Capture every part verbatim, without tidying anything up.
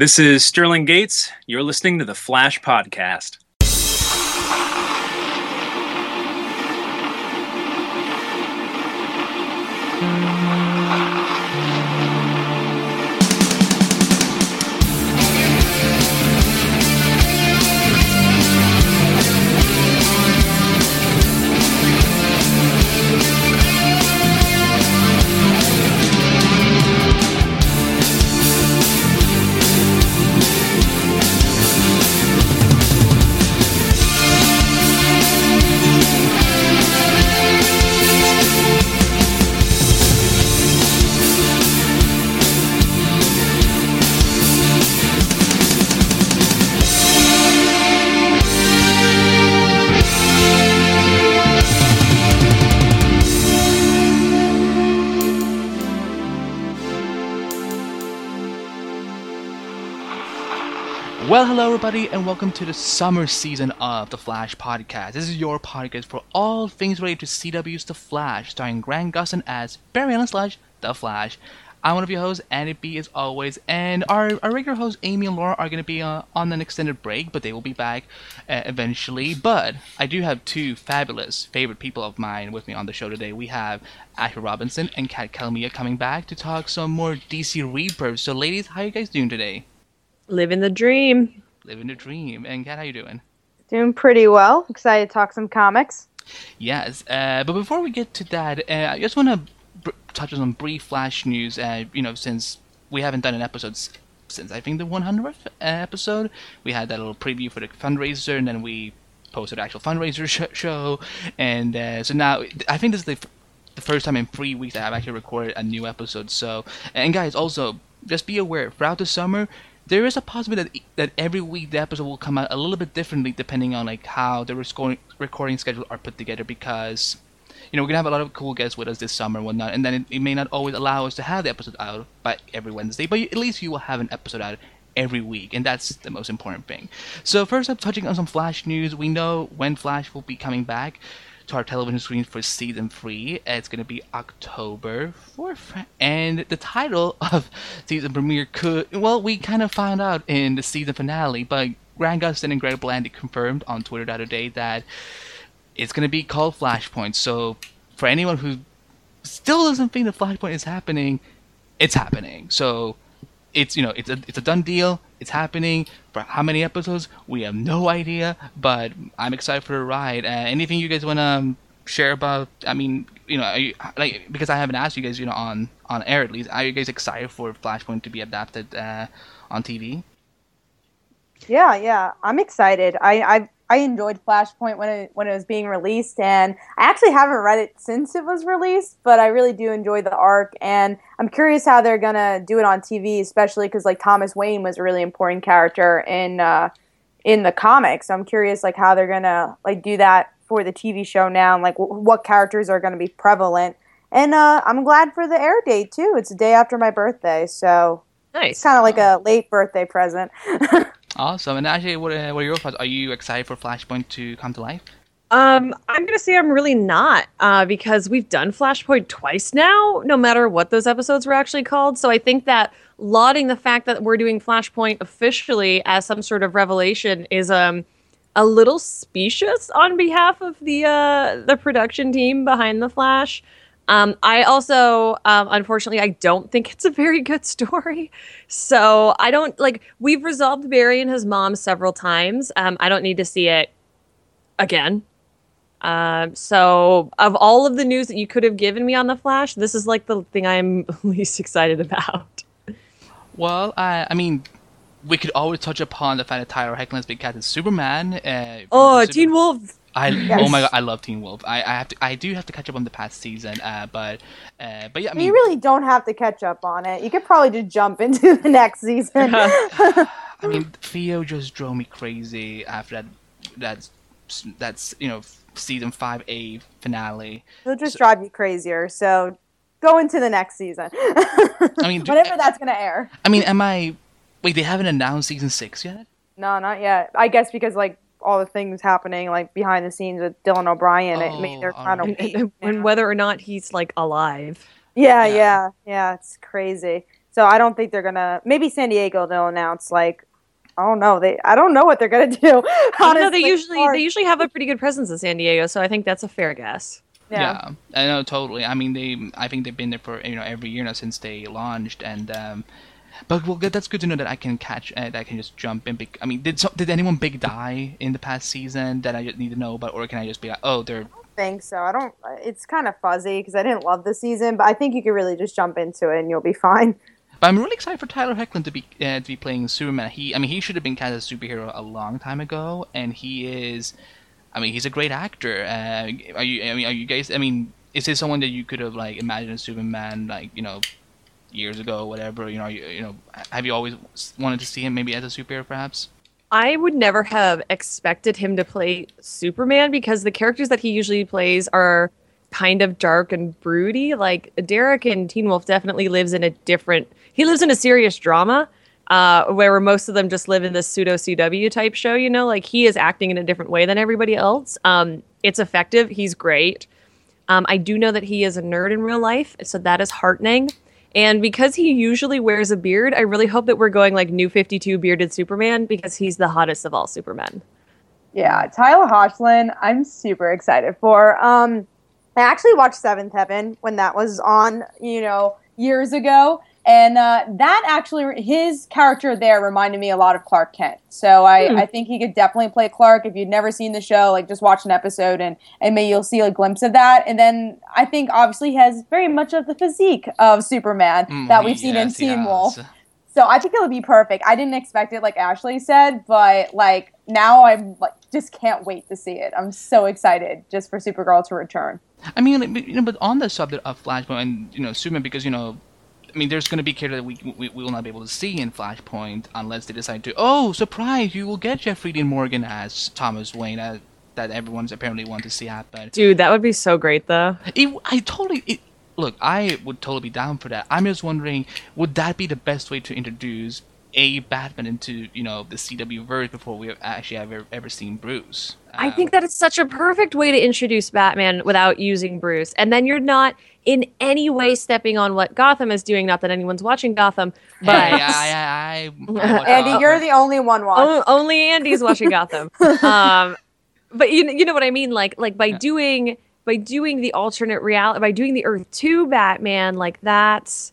This is Sterling Gates. You're listening to the Flash Podcast. Well, hello everybody, and welcome to the summer season of The Flash Podcast. This is your podcast for all things related to C W's The Flash, starring Grant Gustin as Barry Allen slash The Flash. I'm one of your hosts, Andy B, as always, and our, our regular hosts, Amy and Laura, are going to be uh, on an extended break, but they will be back uh, eventually. But I do have two fabulous favorite people of mine with me on the show today. We have Ashley Robinson and Kat Calamia coming back to talk some more D C Rebirth. So ladies, how are you guys doing today? Living the dream. Living the dream. And Kat, how you doing? Doing pretty well. Excited to talk some comics. Yes. Uh, but before we get to that, uh, I just want to br- touch on some brief Flash news. Uh, you know, since we haven't done an episode s- since, I think, the one hundredth episode. We had that little preview for the fundraiser, and then we posted an actual fundraiser sh- show. And uh, so now, I think this is the, f- the first time in three weeks that I've actually recorded a new episode. So, and guys, also, just be aware, throughout the summer, there is a possibility that, that every week the episode will come out a little bit differently depending on like how the recording, recording schedule are put together, because you know we're gonna have a lot of cool guests with us this summer and whatnot, and then it, it may not always allow us to have the episode out by every Wednesday, but at least you will have an episode out every week, and that's the most important thing. So first up, touching on some Flash news, we know when Flash will be coming back to our television screen for season three. It's going to be October fourth, and the title of season premiere could, well, we kind of found out in the season finale, but Grant Gustin and Greg Blandy confirmed on Twitter the other day that it's going to be called Flashpoint. So for anyone who still doesn't think that Flashpoint is happening, it's happening. So it's, you know, it's a, it's a done deal. It's happening. For how many episodes, we have no idea, but I'm excited for the ride. Uh, anything you guys want to um, share about, I mean, you know, are you, like, because I haven't asked you guys, you know, on, on air at least, are you guys excited for Flashpoint to be adapted uh, on T V? Yeah, yeah, I'm excited. I I, I enjoyed Flashpoint when it, when it was being released, and I actually haven't read it since it was released, but I really do enjoy the arc, and I'm curious how they're going to do it on T V, especially because like Thomas Wayne was a really important character in uh, in the comics. So I'm curious like how they're going to like do that for the T V show now, and like w- what characters are going to be prevalent. And uh, I'm glad for the air date too. It's the day after my birthday, so nice. It's kind of like a late birthday present. Awesome. And actually, what, uh, what are your thoughts? Are you excited for Flashpoint to come to life? Um, I'm going to say I'm really not, uh, because we've done Flashpoint twice now, no matter what those episodes were actually called. So I think that lauding the fact that we're doing Flashpoint officially as some sort of revelation is um, a little specious on behalf of the uh, the production team behind The Flash. Um, I also, um, unfortunately, I don't think it's a very good story. So I don't, like, we've resolved Barry and his mom several times. Um, I don't need to see it again. Um, so of all of the news that you could have given me on The Flash, this is, like, the thing I'm least excited about. Well, uh, I mean, we could always touch upon the fact that Tyler Hoechlin has been cast as Superman. Uh, oh, Super- Teen Wolf! I, yes. Oh my god, I love Teen Wolf. I, I have to, I do have to catch up on the past season, uh, but, uh, but yeah. I mean, you really don't have to catch up on it. You could probably just jump into the next season. I mean, Theo just drove me crazy after that. That's that's you know season five A finale. He'll just so, drive you crazier. So go into the next season. I mean, do, whenever that's gonna air. I mean, am I? Wait, they haven't announced season six yet? No, not yet. I guess because like. all the things happening like behind the scenes with Dylan O'Brien. Oh, I mean, they're kind of and, and whether or not he's like alive. Yeah, yeah, yeah, yeah. It's crazy. So I don't think they're gonna. Maybe San Diego they'll announce like. I don't know. They I don't know what they're gonna do. Honestly, no, they usually they usually have a pretty good presence in San Diego, so I think that's a fair guess. Yeah, yeah I know totally. I mean, they I think they've been there for you know every year now since they launched, and um, but well, that's good to know that I can catch uh, that I can just jump in. Be- I mean, did so, did anyone big die in the past season that I just need to know about, or can I just be like, oh, they're? I don't think so. I don't. It's kind of fuzzy because I didn't love the season, but I think you can really just jump into it and you'll be fine. But I'm really excited for Tyler Hoechlin to be uh, to be playing Superman. He, I mean, he should have been cast as a superhero a long time ago, and he is. I mean, he's a great actor. Uh, are you? I mean, are you guys? I mean, is this someone that you could have like imagined as Superman, like you know, years ago, whatever? You know, you, you know, have you always wanted to see him maybe as a superhero, perhaps? I would never have expected him to play Superman because the characters that he usually plays are kind of dark and broody. Like Derek in Teen Wolf definitely lives in a different. He lives in a serious drama uh, where most of them just live in this pseudo-C W type show, you know? Like, he is acting in a different way than everybody else. Um, it's effective. He's great. Um, I do know that he is a nerd in real life, so that is heartening. And because he usually wears a beard, I really hope that we're going, like, New fifty-two bearded Superman because he's the hottest of all Supermen. Yeah, Tyler Hoechlin, I'm super excited for. Um, I actually watched Seventh Heaven when that was on, you know, years ago. And uh, that actually, his character there reminded me a lot of Clark Kent. So I, hmm. I think he could definitely play Clark. If you've never seen the show, like just watch an episode and, and maybe you'll see a glimpse of that. And then I think obviously he has very much of the physique of Superman mm, that we've yes, seen in Teen yes. Wolf. So I think it would be perfect. I didn't expect it like Ashley said, but like now I'm like just can't wait to see it. I'm so excited just for Supergirl to return. I mean, you know, but on the subject of Flashpoint and, you know, Superman, because, you know, I mean, there's going to be characters that we, we we will not be able to see in Flashpoint unless they decide to, oh, surprise, you will get Jeffrey Dean Morgan as Thomas Wayne, uh, that everyone's apparently want to see happen. Dude, that would be so great, though. It, I totally... It, look, I would totally be down for that. I'm just wondering, would that be the best way to introduce a Batman into, you know, the C W verse before we have actually have ever, ever seen Bruce? Um, I think that is such a perfect way to introduce Batman without using Bruce. And then you're not in any way stepping on what Gotham is doing. Not that anyone's watching Gotham, but I, I, I, I Andy, Gotham. You're the only one watching. O- only Andy's watching Gotham. Um, but you you know what I mean? Like like by yeah. doing by doing the alternate reality, by doing the Earth two Batman, like that's.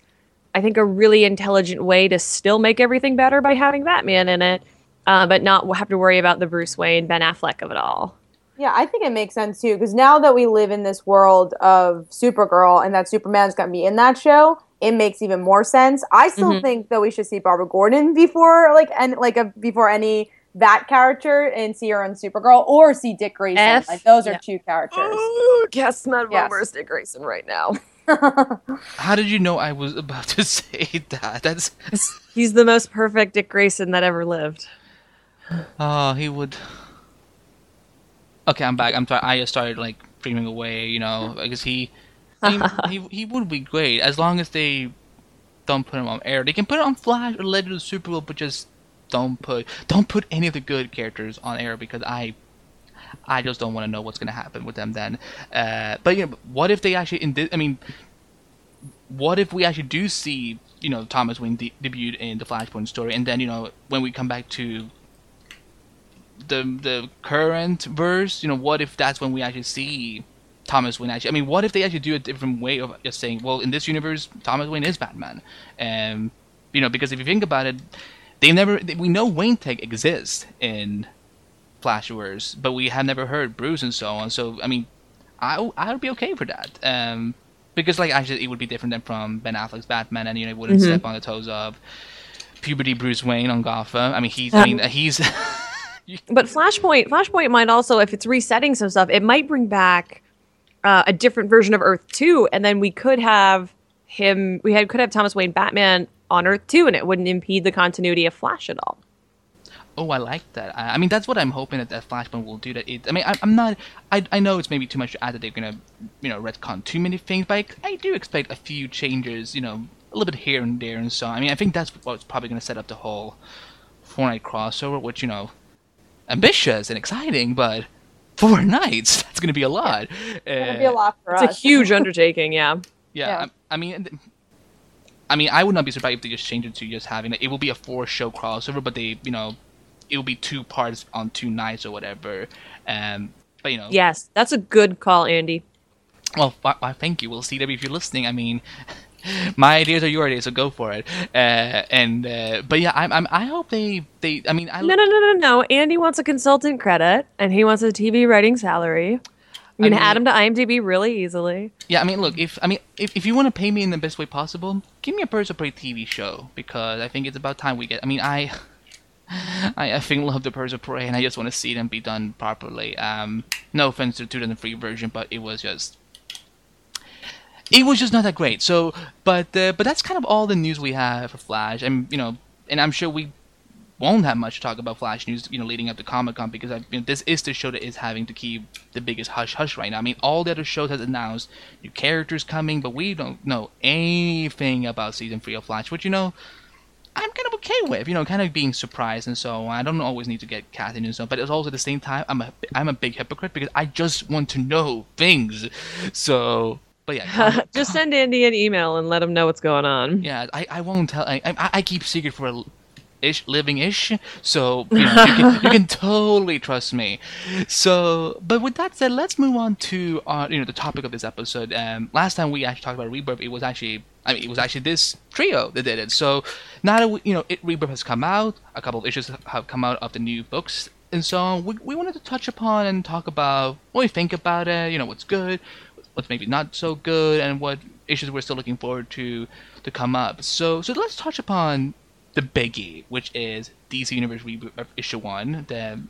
I think a really intelligent way to still make everything better by having Batman in it, uh, but not have to worry about the Bruce Wayne, Ben Affleck of it all. Yeah, I think it makes sense, too, because now that we live in this world of Supergirl and that Superman's going to be in that show, it makes even more sense. I still mm-hmm. think that we should see Barbara Gordon before like and like a, before any that character and see her on Supergirl or see Dick Grayson. F- like Those are yeah. two characters. Ooh, guess not yes. where's Dick Grayson right now. How did you know I was about to say that? That's he's the most perfect Dick Grayson that ever lived. Oh, he would. Okay, I'm back. I'm sorry. I just started like dreaming away, you know, because he, he, he, he would be great as long as they don't put him on air. They can put it on Flash or Legends or Super Bowl, but just don't put don't put any of the good characters on air because I. I just don't want to know what's going to happen with them then. Uh, but, you know, what if they actually... In this, I mean, what if we actually do see, you know, Thomas Wayne de- debuted in the Flashpoint story, and then, you know, when we come back to the the current verse, you know, what if that's when we actually see Thomas Wayne actually... I mean, what if they actually do a different way of just saying, well, in this universe, Thomas Wayne is Batman. Um, you know, because if you think about it, they never... They, we know Wayne Tech exists in... Flashverse, but we have never heard Bruce and so on. So I mean, I I would be okay for that, um, because like actually it would be different than from Ben Affleck's Batman, and you know it wouldn't mm-hmm. step on the toes of puberty Bruce Wayne on Gotham. I mean he's um, I mean he's. But Flashpoint Flashpoint might also, if it's resetting some stuff, it might bring back uh, a different version of Earth two, and then we could have him. We had could have Thomas Wayne Batman on Earth two, and it wouldn't impede the continuity of Flash at all. Oh, I like that. I, I mean, that's what I'm hoping that, that Flashpoint will do. That it. I mean, I, I'm not. I I know it's maybe too much to add that they're gonna, you know, retcon too many things, but I, I do expect a few changes. You know, a little bit here and there and so. I mean, I think that's what's probably gonna set up the whole Fortnite crossover, which you know, ambitious and exciting, but four nights. That's gonna be a lot. It's uh, gonna be a lot for it's us. It's a huge undertaking. Yeah. Yeah. yeah. I, I mean. I mean, I would not be surprised if they just change it to just having, like, it will be a four-show crossover, but they, you know, it will be two parts on two nights or whatever. Um, but, you know. Yes, that's a good call, Andy. Well, why, thank you. We'll see that if you're listening. I mean, my ideas are your ideas, so go for it. Uh, and uh, but yeah, I'm, I'm. I hope they. They. I mean, I. No, no, no, no, no. Andy wants a consultant credit, and he wants a T V writing salary. You can I mean, add him to IMDb really easily. Yeah, I mean, look, if I mean, if, if you want to pay me in the best way possible, give me a Birds of Prey T V show, because I think it's about time we get. I mean, I, I effing love the Birds of Prey, and I just want to see them be done properly. Um, no offense to the two thousand three version, but it was just, it was just not that great. So, but uh, but that's kind of all the news we have for Flash, and you know, and I'm sure we won't have much to talk about Flash news, you know, leading up to Comic-Con, because I, you know, this is the show that is having to keep the biggest hush-hush right now. I mean, all the other shows has announced new characters coming, but we don't know anything about Season three of Flash, which, you know, I'm kind of okay with, you know, kind of being surprised and so on. I don't always need to get Kathy and so, but it's also at the same time, I'm a, I'm a big hypocrite, because I just want to know things, so... But yeah, just send Andy an email and let him know what's going on. Yeah, I, I won't tell. I, I I keep secret for a ish living ish, so you, know, you, can, you can totally trust me. So, but with that said, let's move on to our, you know, the topic of this episode. Um, last time we actually talked about Rebirth, it was actually I mean it was actually this trio that did it. So now that we, you know, it, Rebirth has come out, a couple of issues have come out of the new books. And so we we wanted to touch upon and talk about what we think about it. You know, what's good, what's maybe not so good, and what issues we're still looking forward to to come up. So so let's touch upon the biggie, which is D C Universe Rebirth Issue one, the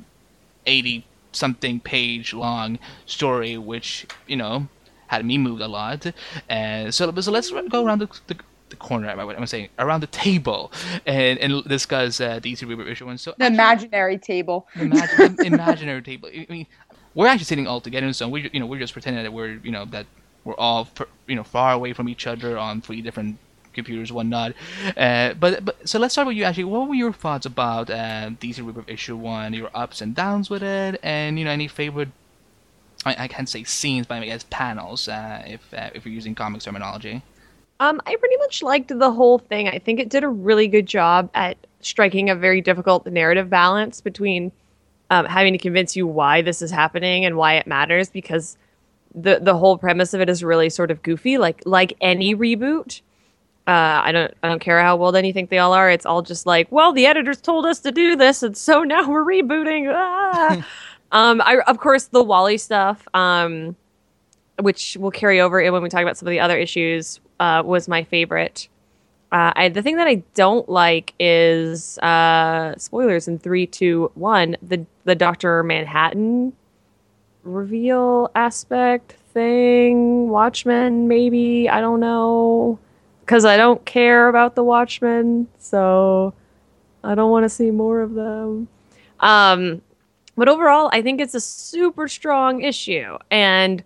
eighty-something page long story, which, you know, had me moved a lot. And so, so let's go around the, the, the corner, I'm saying, around the table, and, and discuss uh, D C Rebirth Issue one. So the actually, imaginary table. Imagine, imaginary table. I mean, we're actually sitting all together, so we, you know, we're just pretending that we're, you know, that we're all, you know, far away from each other on three different computers, whatnot. Uh, but but so let's start with you, Ashley. What were your thoughts about uh, D C Rebirth Issue One? Your ups and downs with it, and you know, any favorite? I, I can't say scenes, but I guess panels, uh, if uh, if you're using comics terminology. Um, I pretty much liked the whole thing. I think it did a really good job at striking a very difficult narrative balance between. Um, having to convince you why this is happening and why it matters, because the the whole premise of it is really sort of goofy, like like any reboot. Uh, I don't I don't care how well they think they all are. It's all just like, well, the editors told us to do this, and so now we're rebooting. Ah! um, I of course the Wally stuff, um, which will carry over when we talk about some of the other issues, uh, was my favorite. Uh, I, the thing that I don't like is, uh, spoilers in three, two, one, the, the Doctor Manhattan reveal aspect thing, Watchmen, maybe, I don't know, because I don't care about the Watchmen, so I don't want to see more of them. Um, but overall, I think it's a super strong issue, and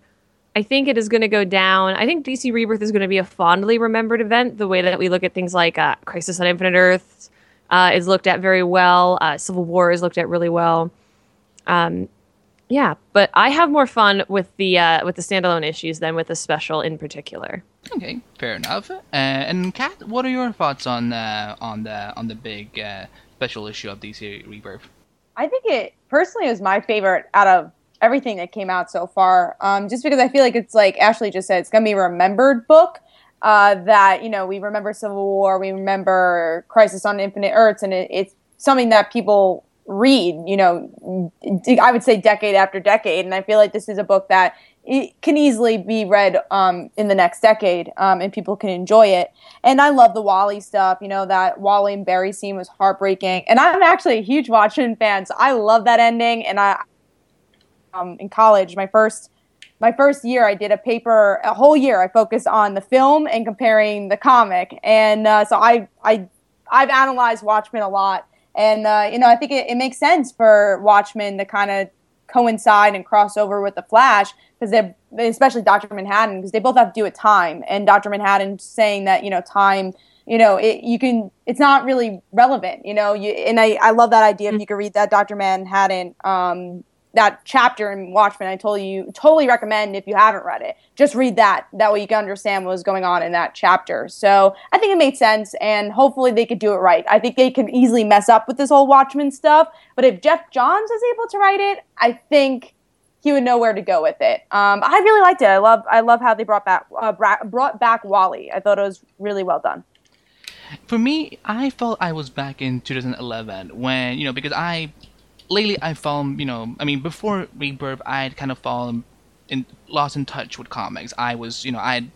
I think it is going to go down. I think D C Rebirth is going to be a fondly remembered event, the way that we look at things like uh, Crisis on Infinite Earths uh, is looked at very well. Uh, Civil War is looked at really well. Um, yeah, but I have more fun with the uh, with the standalone issues than with the special in particular. Okay, fair enough. Uh, and Kat, what are your thoughts on uh, on the on the big uh, special issue of D C Rebirth? I think it personally is my favorite out of everything that came out so far, um, just because I feel like it's like Ashley just said, it's going to be a remembered book uh, that, you know, we remember Civil War, we remember Crisis on Infinite Earths, and it, it's something that people read, you know, I would say decade after decade, and I feel like this is a book that it can easily be read um, in the next decade, um, and people can enjoy it. And I love the Wally stuff. You know, that Wally and Barry scene was heartbreaking, and I'm actually a huge Watchmen fan, so I love that ending, and I Um, in college, my first my first year, I did a paper, a whole year I focused on the film and comparing the comic, and uh, so I I I've analyzed Watchmen a lot, and uh, you know, I think it, it makes sense for Watchmen to kind of coincide and cross over with the Flash, because they, especially Doctor Manhattan, because they both have to do with time, and Doctor Manhattan saying that, you know, time, you know, it, you can, it's not really relevant, you know, you, and I I love that idea. Mm-hmm. If you could read that Doctor Manhattan Um, that chapter in Watchmen I told you, totally recommend if you haven't read it. Just read that. That way you can understand what was going on in that chapter. So I think it made sense, and hopefully they could do it right. I think they can easily mess up with this whole Watchmen stuff, but if Jeff Johns was able to write it, I think he would know where to go with it. Um, I really liked it. I love I love how they brought back uh, brought back Wally. I thought it was really well done. For me, I felt I was back in two thousand eleven when, you know, because I, lately I've fallen, you know, I mean, before Rebirth, I had kind of fallen, in, lost in touch with comics. I was, you know, I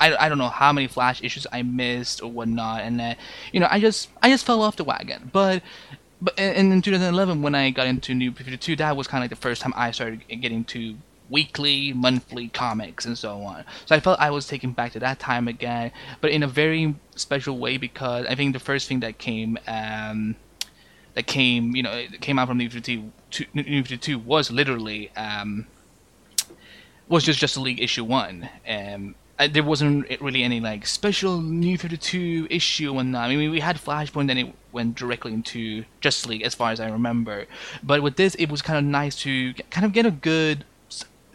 I, I don't know how many Flash issues I missed or whatnot, and, uh, you know, I just, I just fell off the wagon. But... But in, in twenty eleven, when I got into New fifty-two, that was kind of like the first time I started getting to weekly, monthly comics and so on. So I felt I was taken back to that time again, but in a very special way, because I think the first thing that came, um, that came, you know, it came out from New fifty-two, New fifty-two was literally um, was just Justice League issue one. Um, I, there wasn't really any like special New fifty-two issue and whatnot. I mean, we had Flashpoint, and it went directly into Justice League, as far as I remember. But with this, it was kind of nice to kind of get a good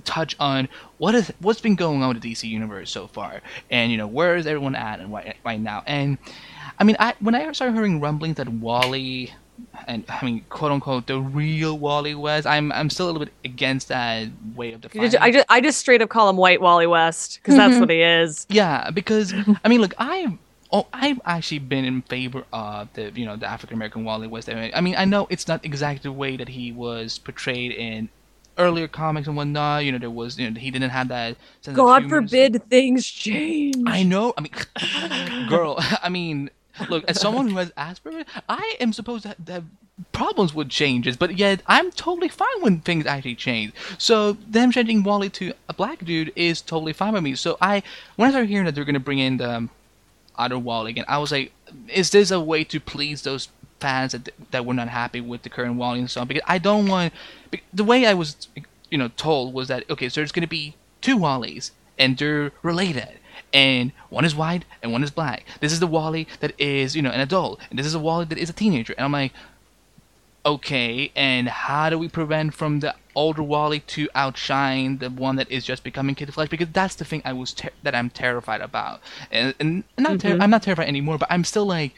touch on what is what's been going on with the D C universe so far, and you know, where is everyone at and why, right now. And I mean, I when I started hearing rumblings that Wally, and I mean, quote unquote, the real Wally West. I'm I'm still a little bit against that way of defining. I just I just straight up call him White Wally West, because mm-hmm. that's what he is. Yeah, because I mean, look, I oh I've actually been in favor of the you know the African American Wally West. I mean, I know it's not exactly the way that he was portrayed in earlier comics and whatnot. You know, there was you know he didn't have that sense God of humor. Forbid things change. I know. I mean, girl. I mean. Look, as someone who has Asperger's, I am supposed to have, to have problems with changes, but yet I'm totally fine when things actually change. So them changing Wally to a black dude is totally fine with me. So I, when I started hearing that they're going to bring in the other Wally again, I was like, is this a way to please those fans that that were not happy with the current Wally and so on? Because I don't want... The way I was, you know, told was that, okay, so there's going to be two Wallys, and they're related. And one is white and one is black. This is the Wally that is, you know, an adult. And this is a Wally that is a teenager. And I'm like, okay, and how do we prevent from the older Wally to outshine the one that is just becoming Kid Flash? Because that's the thing I was ter- that I'm terrified about. And, and not ter- mm-hmm. I'm not terrified anymore, but I'm still like,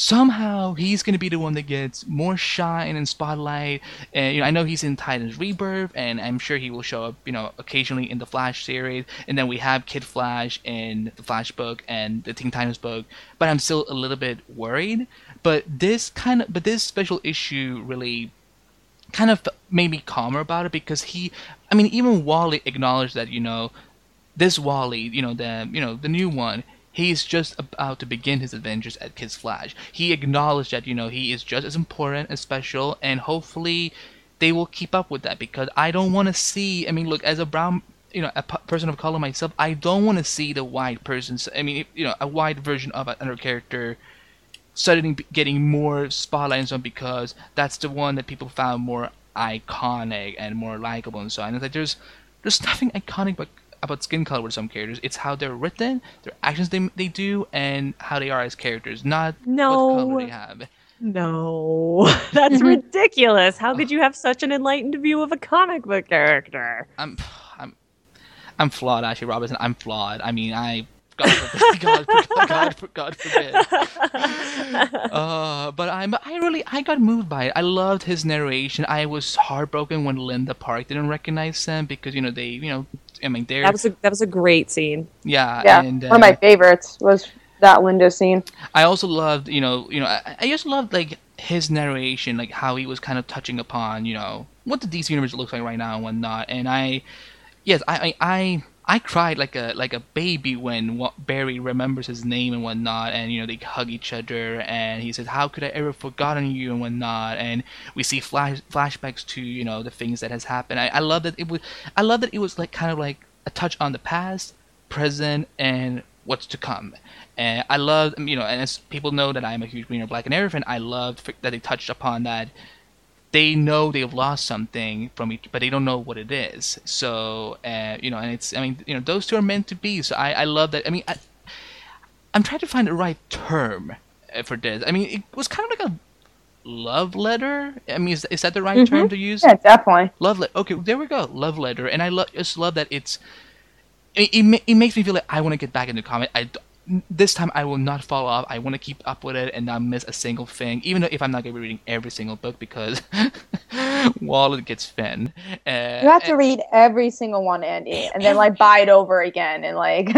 somehow he's going to be the one that gets more shine and spotlight. And you know, I know he's in Titans Rebirth, and I'm sure he will show up, you know, occasionally in the Flash series. And then we have Kid Flash in the Flash book and the Teen Titans book. But I'm still a little bit worried. But this kind of, but this special issue really kind of made me calmer about it, because he, I mean, even Wally acknowledged that, you know, this Wally, you know, the you know the new one. He's just about to begin his adventures at Kid Flash. He acknowledged that, you know, he is just as important and special, and hopefully they will keep up with that, because I don't want to see, I mean, look, as a brown, you know, a p- person of color myself, I don't want to see the white person, I mean, you know, a white version of another character suddenly getting more spotlight and so on, because that's the one that people found more iconic and more likable and so on. It's like, there's, there's nothing iconic but... about skin color with some characters. It's how they're written, their actions they they do, and how they are as characters, not no. what color they have. No. That's ridiculous. How could you have such an enlightened view of a comic book character? I'm I'm I'm flawed, Ashley Robinson. I'm flawed. I mean, I God forbid. God, God, God, God forbid. Uh, but I'm I really I got moved by it. I loved his narration. I was heartbroken when Linda Park didn't recognize him, because, you know, they, you know, I mean, that was a that was a great scene. Yeah, yeah. And, uh, one of my favorites was that window scene. I also loved, you know, you know, I, I just loved like his narration, like how he was kind of touching upon, you know, what the D C universe looks like right now and whatnot. And I, yes, I, I, I, I cried like a like a baby when Barry remembers his name and whatnot, and you know, they hug each other, and he says, "How could I ever forgotten you?" and whatnot. And we see flash flashbacks to, you know, the things that has happened. I, I love that it was, I love that it was like kind of like a touch on the past, present, and what's to come. And I love, you know, and as people know that I'm a huge Green Arrow, Black and Arrow fan, I loved that they touched upon that. They know they've lost something from each, but they don't know what it is. So, uh, you know, and it's, I mean, you know, those two are meant to be. So I, I love that. I mean, I, I'm trying to find the right term for this. I mean, it was kind of like a love letter? I mean, is, is that the right mm-hmm. term to use? Yeah, definitely. Love letter. Okay, there we go. Love letter. And I lo- just love that it's... It, it, it makes me feel like I want to get back into comic. I, this time I will not fall off. I want to keep up with it and not miss a single thing, even though if I'm not going to be reading every single book because Wallet gets fenned. Uh, you have to and, read every single one, Andy, and then like buy it over again and like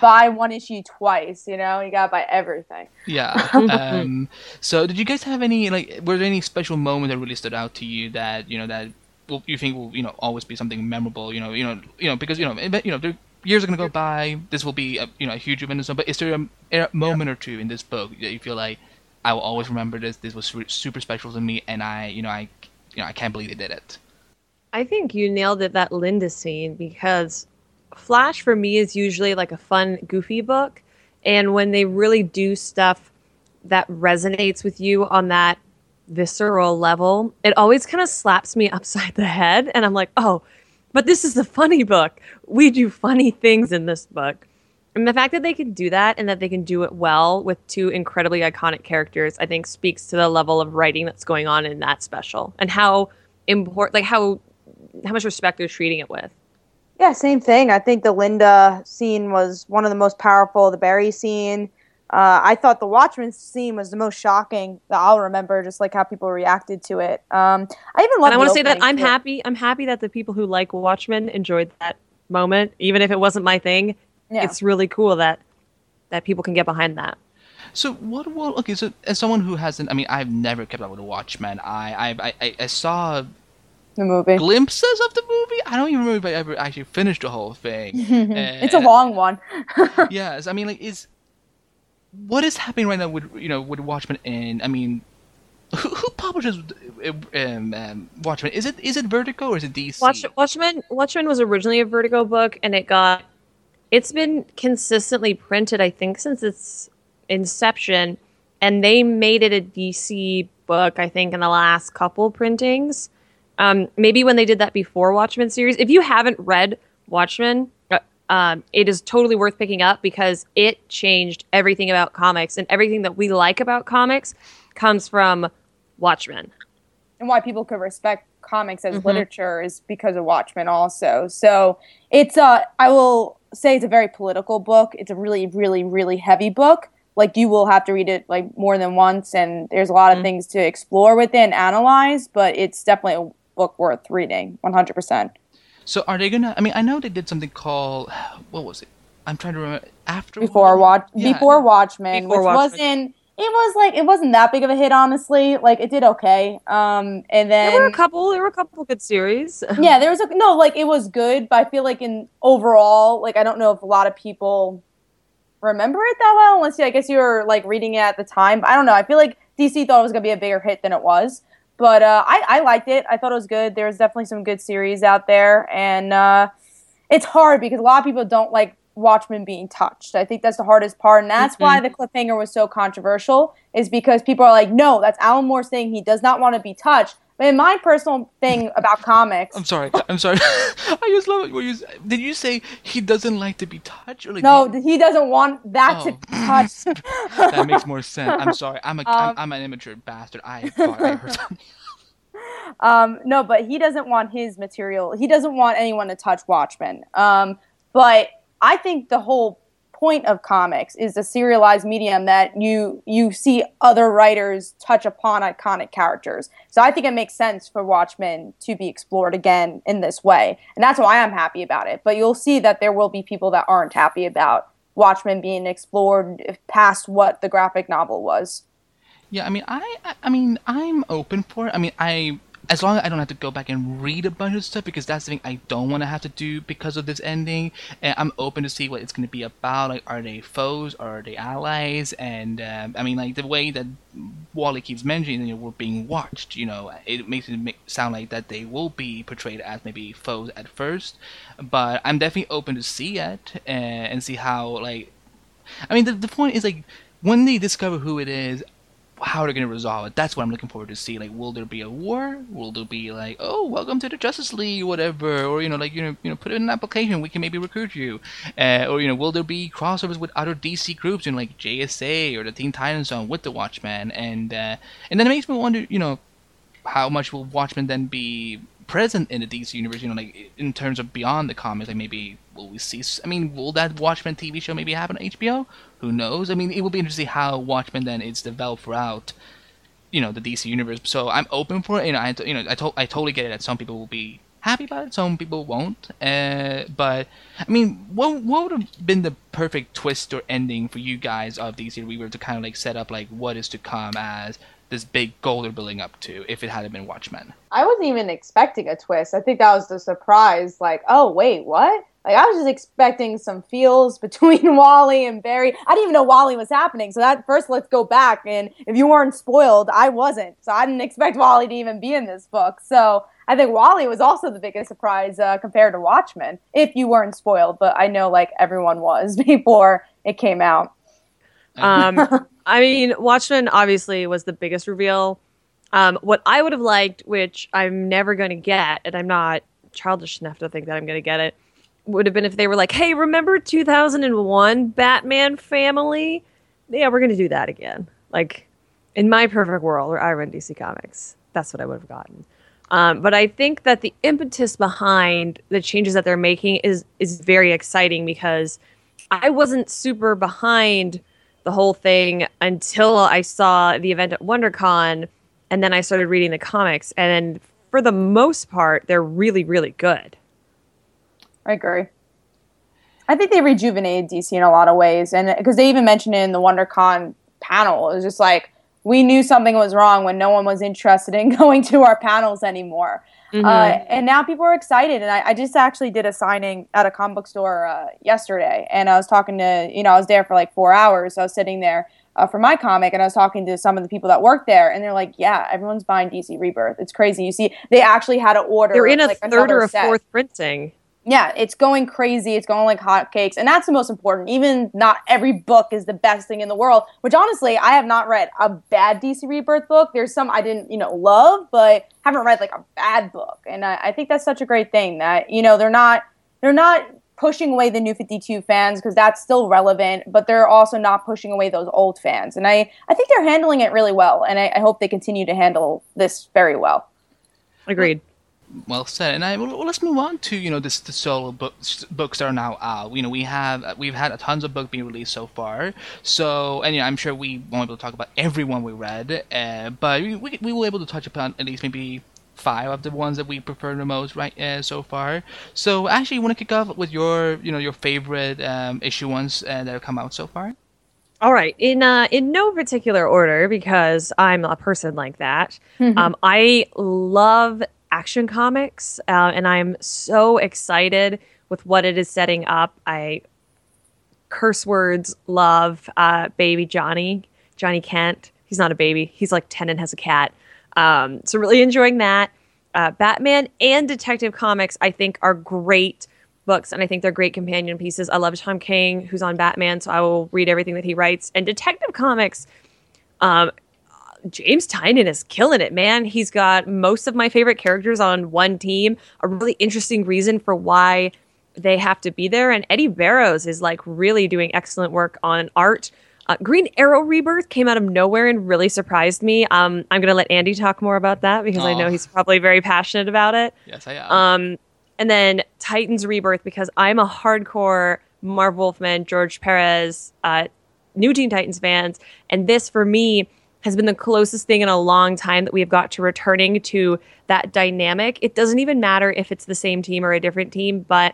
buy one issue twice, you know? You got to buy everything. Yeah. um, so did you guys have any, like, were there any special moments that really stood out to you that, you know, that will, you think will, you know, always be something memorable, you know, you know, you know, because, you know, it, you know, there, years are going to go by, this will be a, you know, a huge event or something, but is there a, a moment yeah. or two in this book that you feel like, I will always remember this, this was super special to me, and I, you know, I, you know, I can't believe they did it. I think you nailed it, that Linda scene, because Flash for me is usually like a fun, goofy book, and when they really do stuff that resonates with you on that visceral level, it always kind of slaps me upside the head, and I'm like, oh, but this is a funny book. We do funny things in this book. And the fact that they can do that and that they can do it well with two incredibly iconic characters, I think speaks to the level of writing that's going on in that special and how important, like how, how much respect they're treating it with. Yeah, same thing. I think the Linda scene was one of the most powerful, the Barry scene. Uh, I thought the Watchmen scene was the most shocking that I'll remember, just like how people reacted to it. Um, I even love. And I want to say that I'm happy. I'm happy that the people who like Watchmen enjoyed that moment, even if it wasn't my thing. Yeah. It's really cool that that people can get behind that. So what will okay? So as someone who hasn't, I mean, I've never kept up with Watchmen. I I I, I saw. The movie. Glimpses of the movie? I don't even remember if I ever actually finished the whole thing. uh, it's a long one. yes, I mean, like is. What is happening right now with you know with Watchmen? And I mean, who, who publishes um, um, Watchmen? Is it is it Vertigo or is it D C? Watch, Watchmen Watchmen was originally a Vertigo book, and it got it's been consistently printed, I think, since its inception, and they made it a D C book, I think, in the last couple printings. Um, maybe when they did that before Watchmen series. If you haven't read Watchmen. Um, it is totally worth picking up because it changed everything about comics, and everything that we like about comics comes from Watchmen. And why people could respect comics as mm-hmm. literature is because of Watchmen also. So it's uh, I will say it's a very political book. It's a really, really, really heavy book. Like you will have to read it like more than once, and there's a lot mm-hmm. of things to explore within, analyze, but it's definitely a book worth reading, one hundred percent. So are they gonna? I mean, I know they did something called what was it? I'm trying to remember. After before Watch yeah. before Watchmen, before which Watchmen. wasn't it was like it wasn't that big of a hit, honestly. Like it did okay. Um, and then there were a couple. There were a couple good series. yeah, there was a no. Like it was good, but I feel like in overall, like I don't know if a lot of people remember it that well. Unless you, I guess you were like reading it at the time. I don't know. I feel like D C thought it was gonna be a bigger hit than it was. But uh, I, I liked it. I thought it was good. There's definitely some good series out there. And uh, it's hard because a lot of people don't like Watchmen being touched. I think that's the hardest part. And that's mm-hmm. why the cliffhanger was so controversial is because people are like, no, that's Alan Moore's thing. He does not want to be touched. And my personal thing about comics... I'm sorry. I'm sorry. I just love it. You, did you say he doesn't like to be touched? Or like no, he, he doesn't want that oh. to be touched. That makes more sense. I'm sorry. I'm, a, um, I'm, I'm an immature bastard. I thought I heard something. Um, no, but he doesn't want his material. He doesn't want anyone to touch Watchmen. Um, but I think the whole point of comics is a serialized medium that you you see other writers touch upon iconic characters. So I think it makes sense for Watchmen to be explored again in this way. And that's why I'm happy about it. But you'll see that there will be people that aren't happy about Watchmen being explored past what the graphic novel was. Yeah, I mean, I, I, I mean, I'm open for it. I mean, I... As long as I don't have to go back and read a bunch of stuff, because that's the thing I don't want to have to do because of this ending. And I'm open to see what it's going to be about. Like, are they foes? Are they allies? And, um, I mean, like, the way that Wally keeps mentioning that we're being watched, you know, it makes it make, sound like that they will be portrayed as maybe foes at first. But I'm definitely open to see it and, and see how, like... I mean, the, the point is, like, when they discover who it is... how they're going to resolve it. That's what I'm looking forward to see. Like, will there be a war? Will there be like, oh, welcome to the Justice League, or whatever, or you know, like you know, you know, put in an application, we can maybe recruit you, uh, or you know, will there be crossovers with other D C groups, you know, like J S A or the Teen Titans on with the Watchmen, and uh, and then it makes me wonder, you know, how much will Watchmen then be present in the D C universe? You know, like in terms of beyond the comics, like maybe will we see? I mean, will that Watchmen T V show maybe happen on H B O? Who knows? I mean, it will be interesting how Watchmen then is developed throughout, you know, the D C universe. So I'm open for it. You know, I you know, I, to- I totally get it that some people will be happy about it, some people won't. Uh, but I mean, what what would have been the perfect twist or ending for you guys of D C Rebirth to kind of like set up like what is to come as this big goal they're building up to if it hadn't been Watchmen? I wasn't even expecting a twist. I think that was the surprise. Like, oh wait, what? Like, I was just expecting some feels between Wally and Barry. I didn't even know Wally was happening. So that first, let's go back. And if you weren't spoiled, I wasn't. So I didn't expect Wally to even be in this book. So I think Wally was also the biggest surprise uh, compared to Watchmen, if you weren't spoiled. But I know, like, everyone was before it came out. Um, I mean, Watchmen obviously was the biggest reveal. Um, what I would have liked, which I'm never going to get, and I'm not childish enough to think that I'm going to get it, would have been if they were like, hey, remember two thousand one Batman family? Yeah, we're going to do that again. Like, in my perfect world, where I run D C Comics, that's what I would have gotten. Um, but I think that the impetus behind the changes that they're making is is very exciting, because I wasn't super behind the whole thing until I saw the event at WonderCon, and then I started reading the comics. And then for the most part, they're really, really good. I agree. I think they rejuvenated D C in a lot of ways, and because they even mentioned it in the WonderCon panel, it was just like, we knew something was wrong when no one was interested in going to our panels anymore. Mm-hmm. Uh, and now people are excited. And I, I just actually did a signing at a comic book store uh, yesterday, and I was talking to, you know, I was there for like four hours. So I was sitting there uh, for my comic, and I was talking to some of the people that work there, and they're like, yeah, everyone's buying D C Rebirth. It's crazy. You see, they actually had to order. They're in a like, third or a set. fourth printing. Yeah, it's going crazy. It's going like hotcakes. And that's the most important. Even not every book is the best thing in the world, which honestly, I have not read a bad D C Rebirth book. There's some I didn't, you know, love, but haven't read like a bad book. And I, I think that's such a great thing that, you know, they're not they're not pushing away the New fifty-two fans, because that's still relevant, but they're also not pushing away those old fans. And I, I think they're handling it really well. And I, I hope they continue to handle this very well. Agreed. Well said, and I well, let's move on to you know this the solo books books that are now out. You know we have we've had a tons of books being released so far. So and you know, I'm sure we won't be able to talk about everyone we read, uh, but we we, we will be able to touch upon at least maybe five of the ones that we prefer the most right uh, so far. So actually, you want to kick off with your you know your favorite um, issue ones uh, that have come out so far? All right, in uh, in no particular order, because I'm a person like that. Mm-hmm. Um, I love Action Comics, uh, and I'm so excited with what it is setting up. I curse words love uh, baby Johnny, Johnny Kent. He's not a baby. He's like ten and has a cat. Um, so really enjoying that. Uh, Batman and Detective Comics, I think, are great books, and I think they're great companion pieces. I love Tom King, who's on Batman, so I will read everything that he writes. And Detective Comics, um, James Tynion is killing it, man. He's got most of my favorite characters on one team, a really interesting reason for why they have to be there. And Eddie Barrows is like really doing excellent work on art. Uh, Green Arrow Rebirth came out of nowhere and really surprised me. Um, I'm going to let Andy talk more about that, because Aww. I know he's probably very passionate about it. Yes, I am. Um, and then Titans Rebirth, because I'm a hardcore Marv Wolfman, George Perez, uh, New Teen Titans fans. And this for me has been the closest thing in a long time that we have got to returning to that dynamic. It doesn't even matter if it's the same team or a different team, but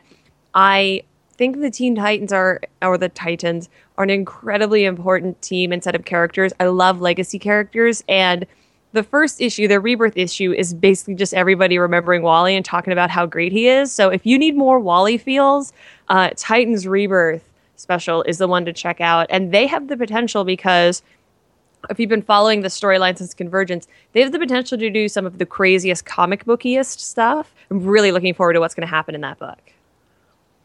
I think the Teen Titans are, or the Titans, are an incredibly important team and set of characters. I love legacy characters, and the first issue, their Rebirth issue, is basically just everybody remembering Wally and talking about how great he is. So if you need more Wally feels, uh, Titans Rebirth special is the one to check out. And they have the potential, because if you've been following the storyline since Convergence, they have the potential to do some of the craziest comic bookiest stuff. I'm really looking forward to what's going to happen in that book.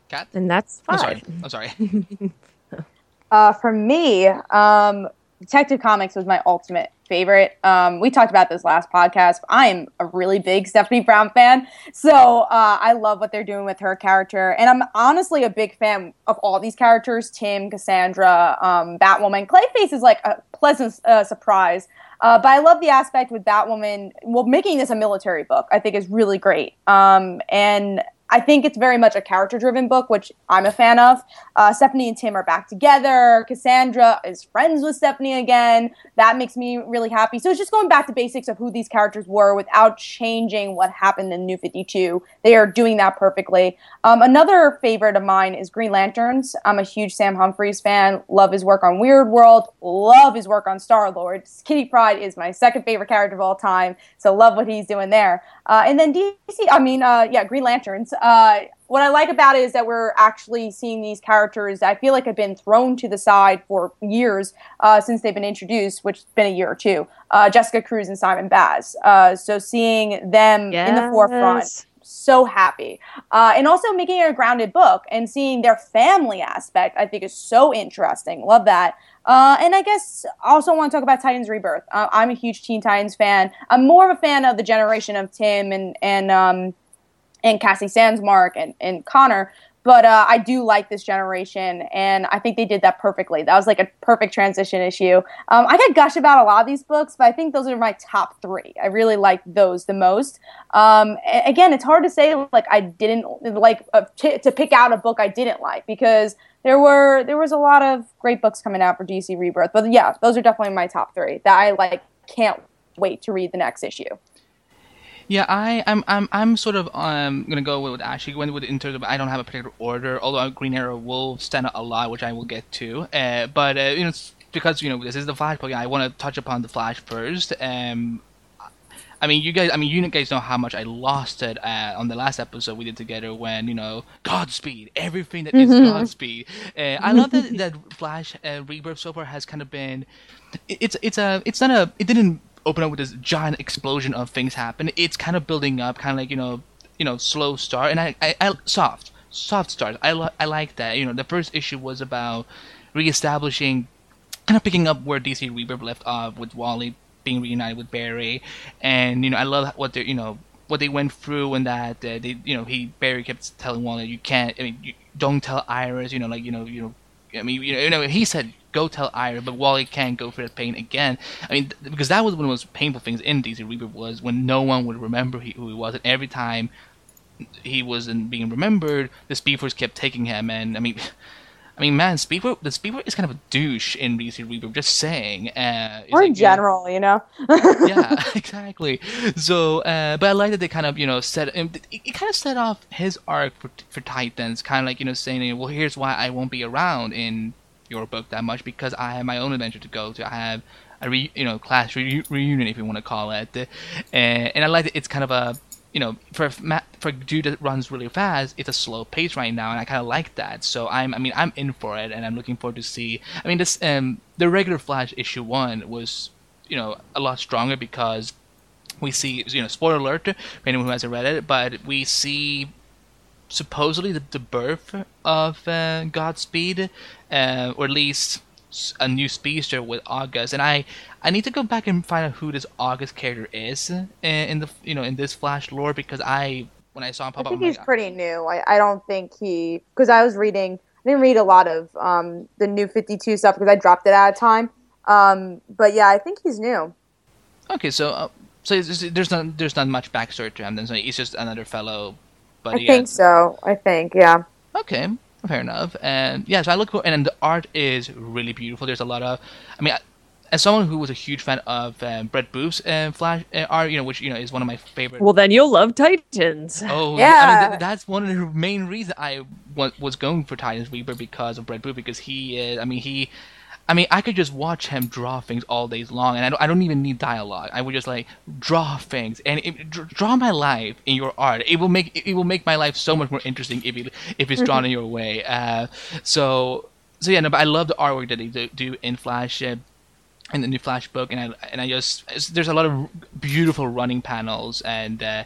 Kat? And that's fine. I'm sorry. I'm sorry. uh, for me, um, Detective Comics was my ultimate favorite. Um, we talked about this last podcast. I'm a really big Stephanie Brown fan, so uh, I love what they're doing with her character. And I'm honestly a big fan of all these characters, Tim, Cassandra, um, Batwoman. Clayface is like a pleasant uh, surprise. Uh, but I love the aspect with Batwoman, well, making this a military book, I think is really great. Um, and I think it's very much a character-driven book, which I'm a fan of. Uh, Stephanie and Tim are back together. Cassandra is friends with Stephanie again. That makes me really happy. So it's just going back to basics of who these characters were without changing what happened in New fifty-two. They are doing that perfectly. Um, another favorite of mine is Green Lanterns. I'm a huge Sam Humphries fan. Love his work on Weird World. Love his work on Star-Lord. Kitty Pryde is my second favorite character of all time, so love what he's doing there. Uh, and then D C, I mean, uh, yeah, Green Lanterns. Uh, what I like about it is that we're actually seeing these characters that I feel like have been thrown to the side for years uh, since they've been introduced, which has been a year or two. Uh, Jessica Cruz and Simon Baz. Uh, so seeing them yes. in the forefront, so happy. Uh, and also making it a grounded book and seeing their family aspect, I think is so interesting. Love that. Uh, and I guess also want to talk about Titans Rebirth. Uh, I'm a huge Teen Titans fan. I'm more of a fan of the generation of Tim and and um, and Cassie Sandsmark and, and Connor. But uh, I do like this generation, and I think they did that perfectly. That was like a perfect transition issue. Um, I could gush about a lot of these books, but I think those are my top three. I really like those the most. Um, again, it's hard to say like I didn't like uh, t- to pick out a book I didn't like because there were there was a lot of great books coming out for D C Rebirth. But yeah, those are definitely my top three that I like can't wait to read the next issue. Yeah, I, I'm, I'm, I'm sort of um gonna go with Ashley. Went with in terms of I don't have a particular order, although Green Arrow will stand out a lot, which I will get to. Uh, but uh, you know, because you know this is the Flash book, I want to touch upon the Flash first. Um, I mean, you guys, I mean, you guys know how much I lost it uh, on the last episode we did together when you know Godspeed, everything that is Godspeed. Uh, I love that that Flash uh, Rebirth so far has kind of been, it's it's a it's not a it didn't. open up with this giant explosion of things happen. It's kind of building up, kind of like you know, you know, slow start and I, I, I soft, soft start. I lo- I like that. You know, the first issue was about reestablishing, kind of picking up where D C Rebirth left off with Wally being reunited with Barry, and you know, I love what they, you know, what they went through and that uh, they, you know, he Barry kept telling Wally, you can't, I mean, you don't tell Iris, you know, like you know, you know, I mean, you know, you know he said. Go tell Ira, but Wally can't go through that pain again. I mean, th- because that was one of the most painful things in D C Rebirth was when no one would remember he, who he was, and every time he wasn't being remembered, the Speedforce kept taking him. And I mean, I mean, man, Speedforce, the Speedforce is kind of a douche in D C Rebirth. Just saying, uh, or in like, general, you know. Yeah, exactly. So, uh, but I like that they kind of, you know, set it, it kind of set off his arc for, for Titans, kind of like you know saying, well, here's why I won't be around in. Your book that much because I have my own adventure to go to. I have a re, you know class re- reunion if you want to call it, uh, and I like that it's kind of a you know for for a dude that runs really fast, it's a slow pace right now, and I kind of like that. So I'm I mean I'm in for it, and I'm looking forward to see. I mean this um the regular Flash issue one was you know a lot stronger because we see you know spoiler alert for anyone who hasn't read it, but we see. Supposedly the, the birth of uh, Godspeed, uh, or at least a new speedster with August, and I, I need to go back and find out who this August character is in, in the you know in this Flash lore because I when I saw him pop up, I think up, he's like, pretty new. I, I don't think he because I was reading I didn't read a lot of um, the New fifty-two stuff because I dropped it out of time. Um, but yeah, I think he's new. Okay, so uh, so it's just, there's not there's not much backstory to him then. So he's just another fellow. But I yeah. think so. I think, yeah. Okay, fair enough. And yeah, so I look for, and the art is really beautiful. There's a lot of, I mean, as someone who was a huge fan of um, Brett Booth's uh, Flash uh, art, you know, which you know is one of my favorite. Well, then you'll love Titans. Oh, yeah. I mean, th- that's one of the main reasons I w- was going for Titans Rebirth because of Brett Booth, because he is. I mean, he. I mean, I could just watch him draw things all days long, and I don't, I don't even need dialogue. I would just like draw things and it, draw my life in your art. It will make it will make my life so much more interesting if it, if it's drawn in your way. Uh, so so yeah, no, but I love the artwork that they do, do in Flash, uh, in the new Flash book, and I and I just there's a lot of beautiful running panels and. Uh,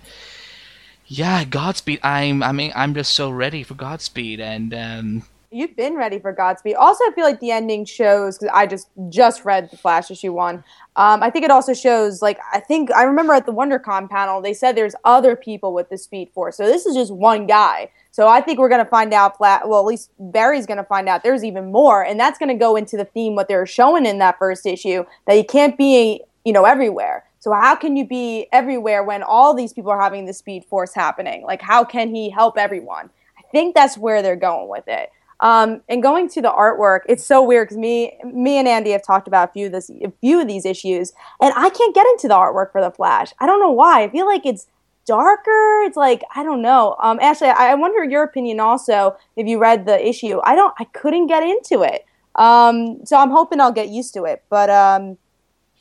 Yeah, Godspeed. I'm. I mean, I'm just so ready for Godspeed, and um, You've been ready for Godspeed. Also, I feel like the ending shows, because I just just read the Flash issue one. Um, I think it also shows, like, I think I remember at the WonderCon panel, they said there's other people with the Speed Force. So this is just one guy. So I think we're going to find out, well, at least Barry's going to find out there's even more. And that's going to go into the theme, what they're showing in that first issue, that you can't be, you know, everywhere. So how can you be everywhere when all these people are having the Speed Force happening? Like, how can he help everyone? I think that's where they're going with it. Um, and going to the artwork, it's so weird because me, me and Andy have talked about a few, of this, a few of these issues, and I can't get into the artwork for The Flash. I don't know why. I feel like it's darker. It's like, I don't know. Um, Ashley, I wonder your opinion also, if you read the issue. I don't. I couldn't get into it. Um, so I'm hoping I'll get used to it. But um,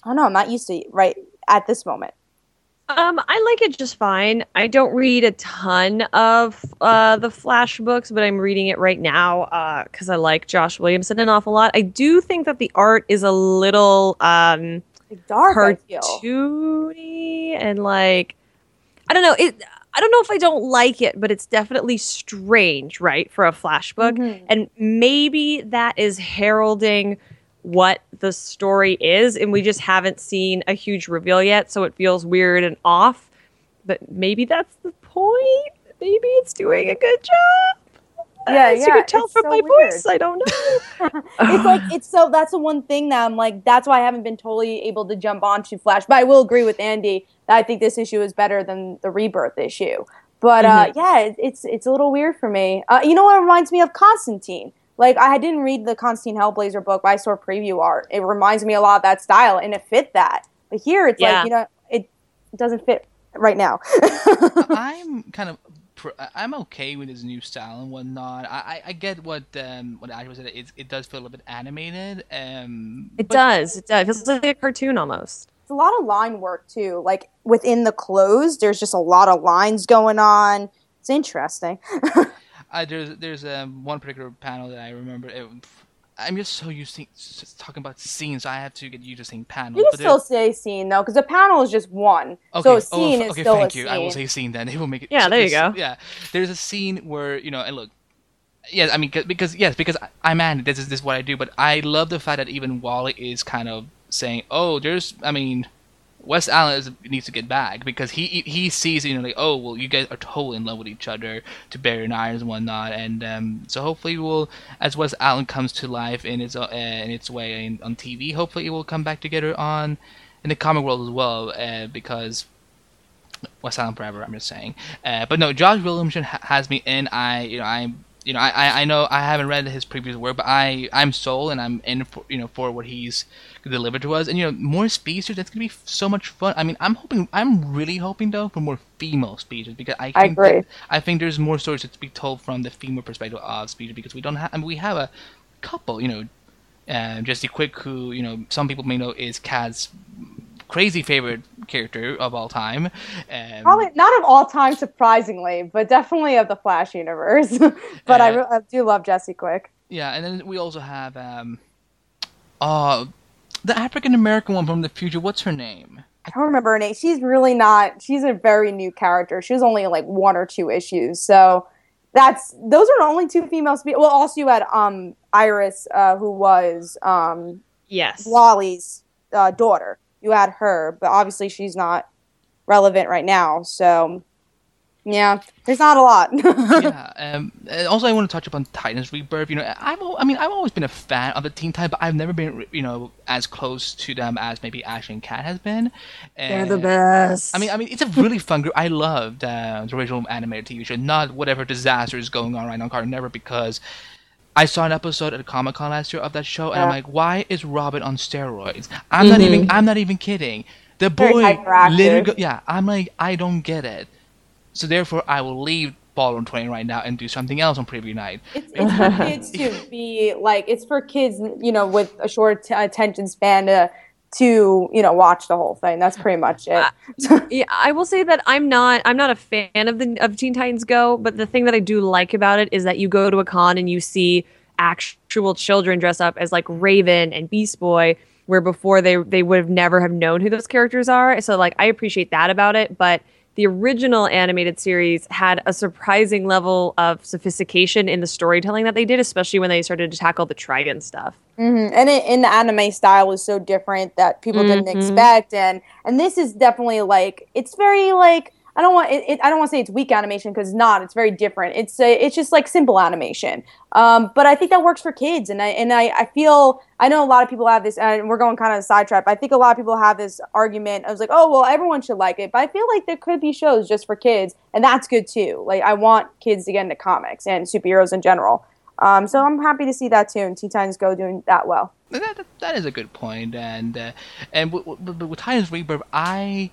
I don't know. I'm not used to it right at this moment. Um, I like it just fine. I don't read a ton of uh, the Flash books, but I'm reading it right now because uh, I like Josh Williamson an awful lot. I do think that the art is a little um, dark, cartoony, and like, I don't know. It. I don't know if I don't like it, but it's definitely strange, right, for a Flash book. Mm-hmm. And maybe that is heralding what the story is, and we just haven't seen a huge reveal yet, so it feels weird and off. But maybe that's the point. Maybe it's doing a good job. Yeah, As yeah. you can tell from so my weird. voice, I don't know. It's like, it's so, that's the one thing that I'm like, that's why I haven't been totally able to jump onto Flash. But I will agree with Andy that I think this issue is better than the Rebirth issue. But uh, mm-hmm. yeah, it, it's it's a little weird for me. Uh, you know what reminds me of? Constantine. Like, I didn't read the Constantine Hellblazer book, but I saw preview art. It reminds me a lot of that style, and it fit that. But here, it's yeah. like, you know, it doesn't fit right now. I'm kind of, I'm okay with his new style and whatnot. I, I get what um, what Ashley said. It, it does feel a little bit animated. Um, it does. It does. It feels like a cartoon almost. It's a lot of line work, too. Like, within the clothes, there's just a lot of lines going on. It's interesting. Uh, there's there's um, one particular panel that I remember. It, I'm just so used to just talking about scenes, so I have to get used to saying panel. You can still say scene, though, because a panel is just one. Okay. So a scene oh, okay, is still thank a you. Scene. I will say scene then. It will make it. Yeah, there you go. Yeah, there's a scene where, you know, and look, yeah, I mean, because, yes, because I, I'm Andy, this is, this is what I do, but I love the fact that even Wally is kind of saying, oh, there's, I mean... Wes Allen is, needs to get back because he he sees, you know, like, oh, well, you guys are totally in love with each other, to Barry and Irons and whatnot, and um, so hopefully we'll, as Wes Allen comes to life in its uh, in its way in, on T V, hopefully it will come back together on in the comic world as well, uh, because Wes Allen forever, I'm just saying. Uh, but no, Josh Williamson ha- has me in. I you know I you know I, I know I haven't read his previous work, but I I'm sold and I'm in for, you know for what he's delivered to us, and you know more speedsters. That's gonna be so much fun. I mean, I'm hoping, I'm really hoping though for more female speedsters, because I, think I agree. That, I think there's more stories to be told from the female perspective of speedsters, because we don't have. I mean, we have a couple. You know, um, Jesse Quick, who you know some people may know is Kat's crazy favorite character of all time. Um, Probably not of all time, surprisingly, but definitely of the Flash universe. But uh, I, re- I do love Jesse Quick. Yeah, and then we also have um, uh. the African-American one from the future, what's her name? I don't remember her name. She's really not... She's a very new character. She was only in, like, one or two issues. So that's... Those are the only two females... Well, also you had um, Iris, uh, who was um, yes. Wally's uh, daughter. You had her, but obviously she's not relevant right now. So, yeah. There's not a lot. yeah. Um, and also, I want to touch upon Titans Rebirth. You know, I've I mean, I've always been a fan of the Teen Titans, but I've never been, you know, as close to them as maybe Ashley and Kat has been. And, They're the best. I mean, I mean, it's a really fun group. I loved uh, the original animated T V show, not whatever disaster is going on right now on Cartoon Network, because I saw an episode at Comic Con last year of that show, and yeah. I'm like, why is Robin on steroids? I'm mm-hmm. not even. I'm not even kidding. The boy literally. Go- yeah, I'm like, I don't get it. So therefore, I will leave Ballroom twenty right now and do something else on preview night. It's, it's for kids to be like, it's for kids, you know, with a short t- attention span to, to, you know, watch the whole thing. That's pretty much it. uh, yeah, I will say that I'm not, I'm not a fan of the of Teen Titans Go, but the thing that I do like about it is that you go to a con and you see actual children dress up as like Raven and Beast Boy, where before they they would have never have known who those characters are. So like, I appreciate that about it, but the original animated series had a surprising level of sophistication in the storytelling that they did, especially when they started to tackle the Trigon stuff. Mm-hmm. And it, in the anime style was so different that people mm-hmm. didn't expect. And and this is definitely like, it's very like, I don't want it, it, I don't want to say it's weak animation because it's not. It's very different. It's a, it's just like simple animation. Um, but I think that works for kids. And I and I, I feel I know a lot of people have this, and we're going kind of a sidetrack. I think a lot of people have this argument. I was like, oh well, everyone should like it. But I feel like there could be shows just for kids, and that's good too. Like I want kids to get into comics and superheroes in general. Um, so I'm happy to see that too. And Teen Titans Go doing that well. That that, that is a good point. And uh, and with, with, with Titans Rebirth, I.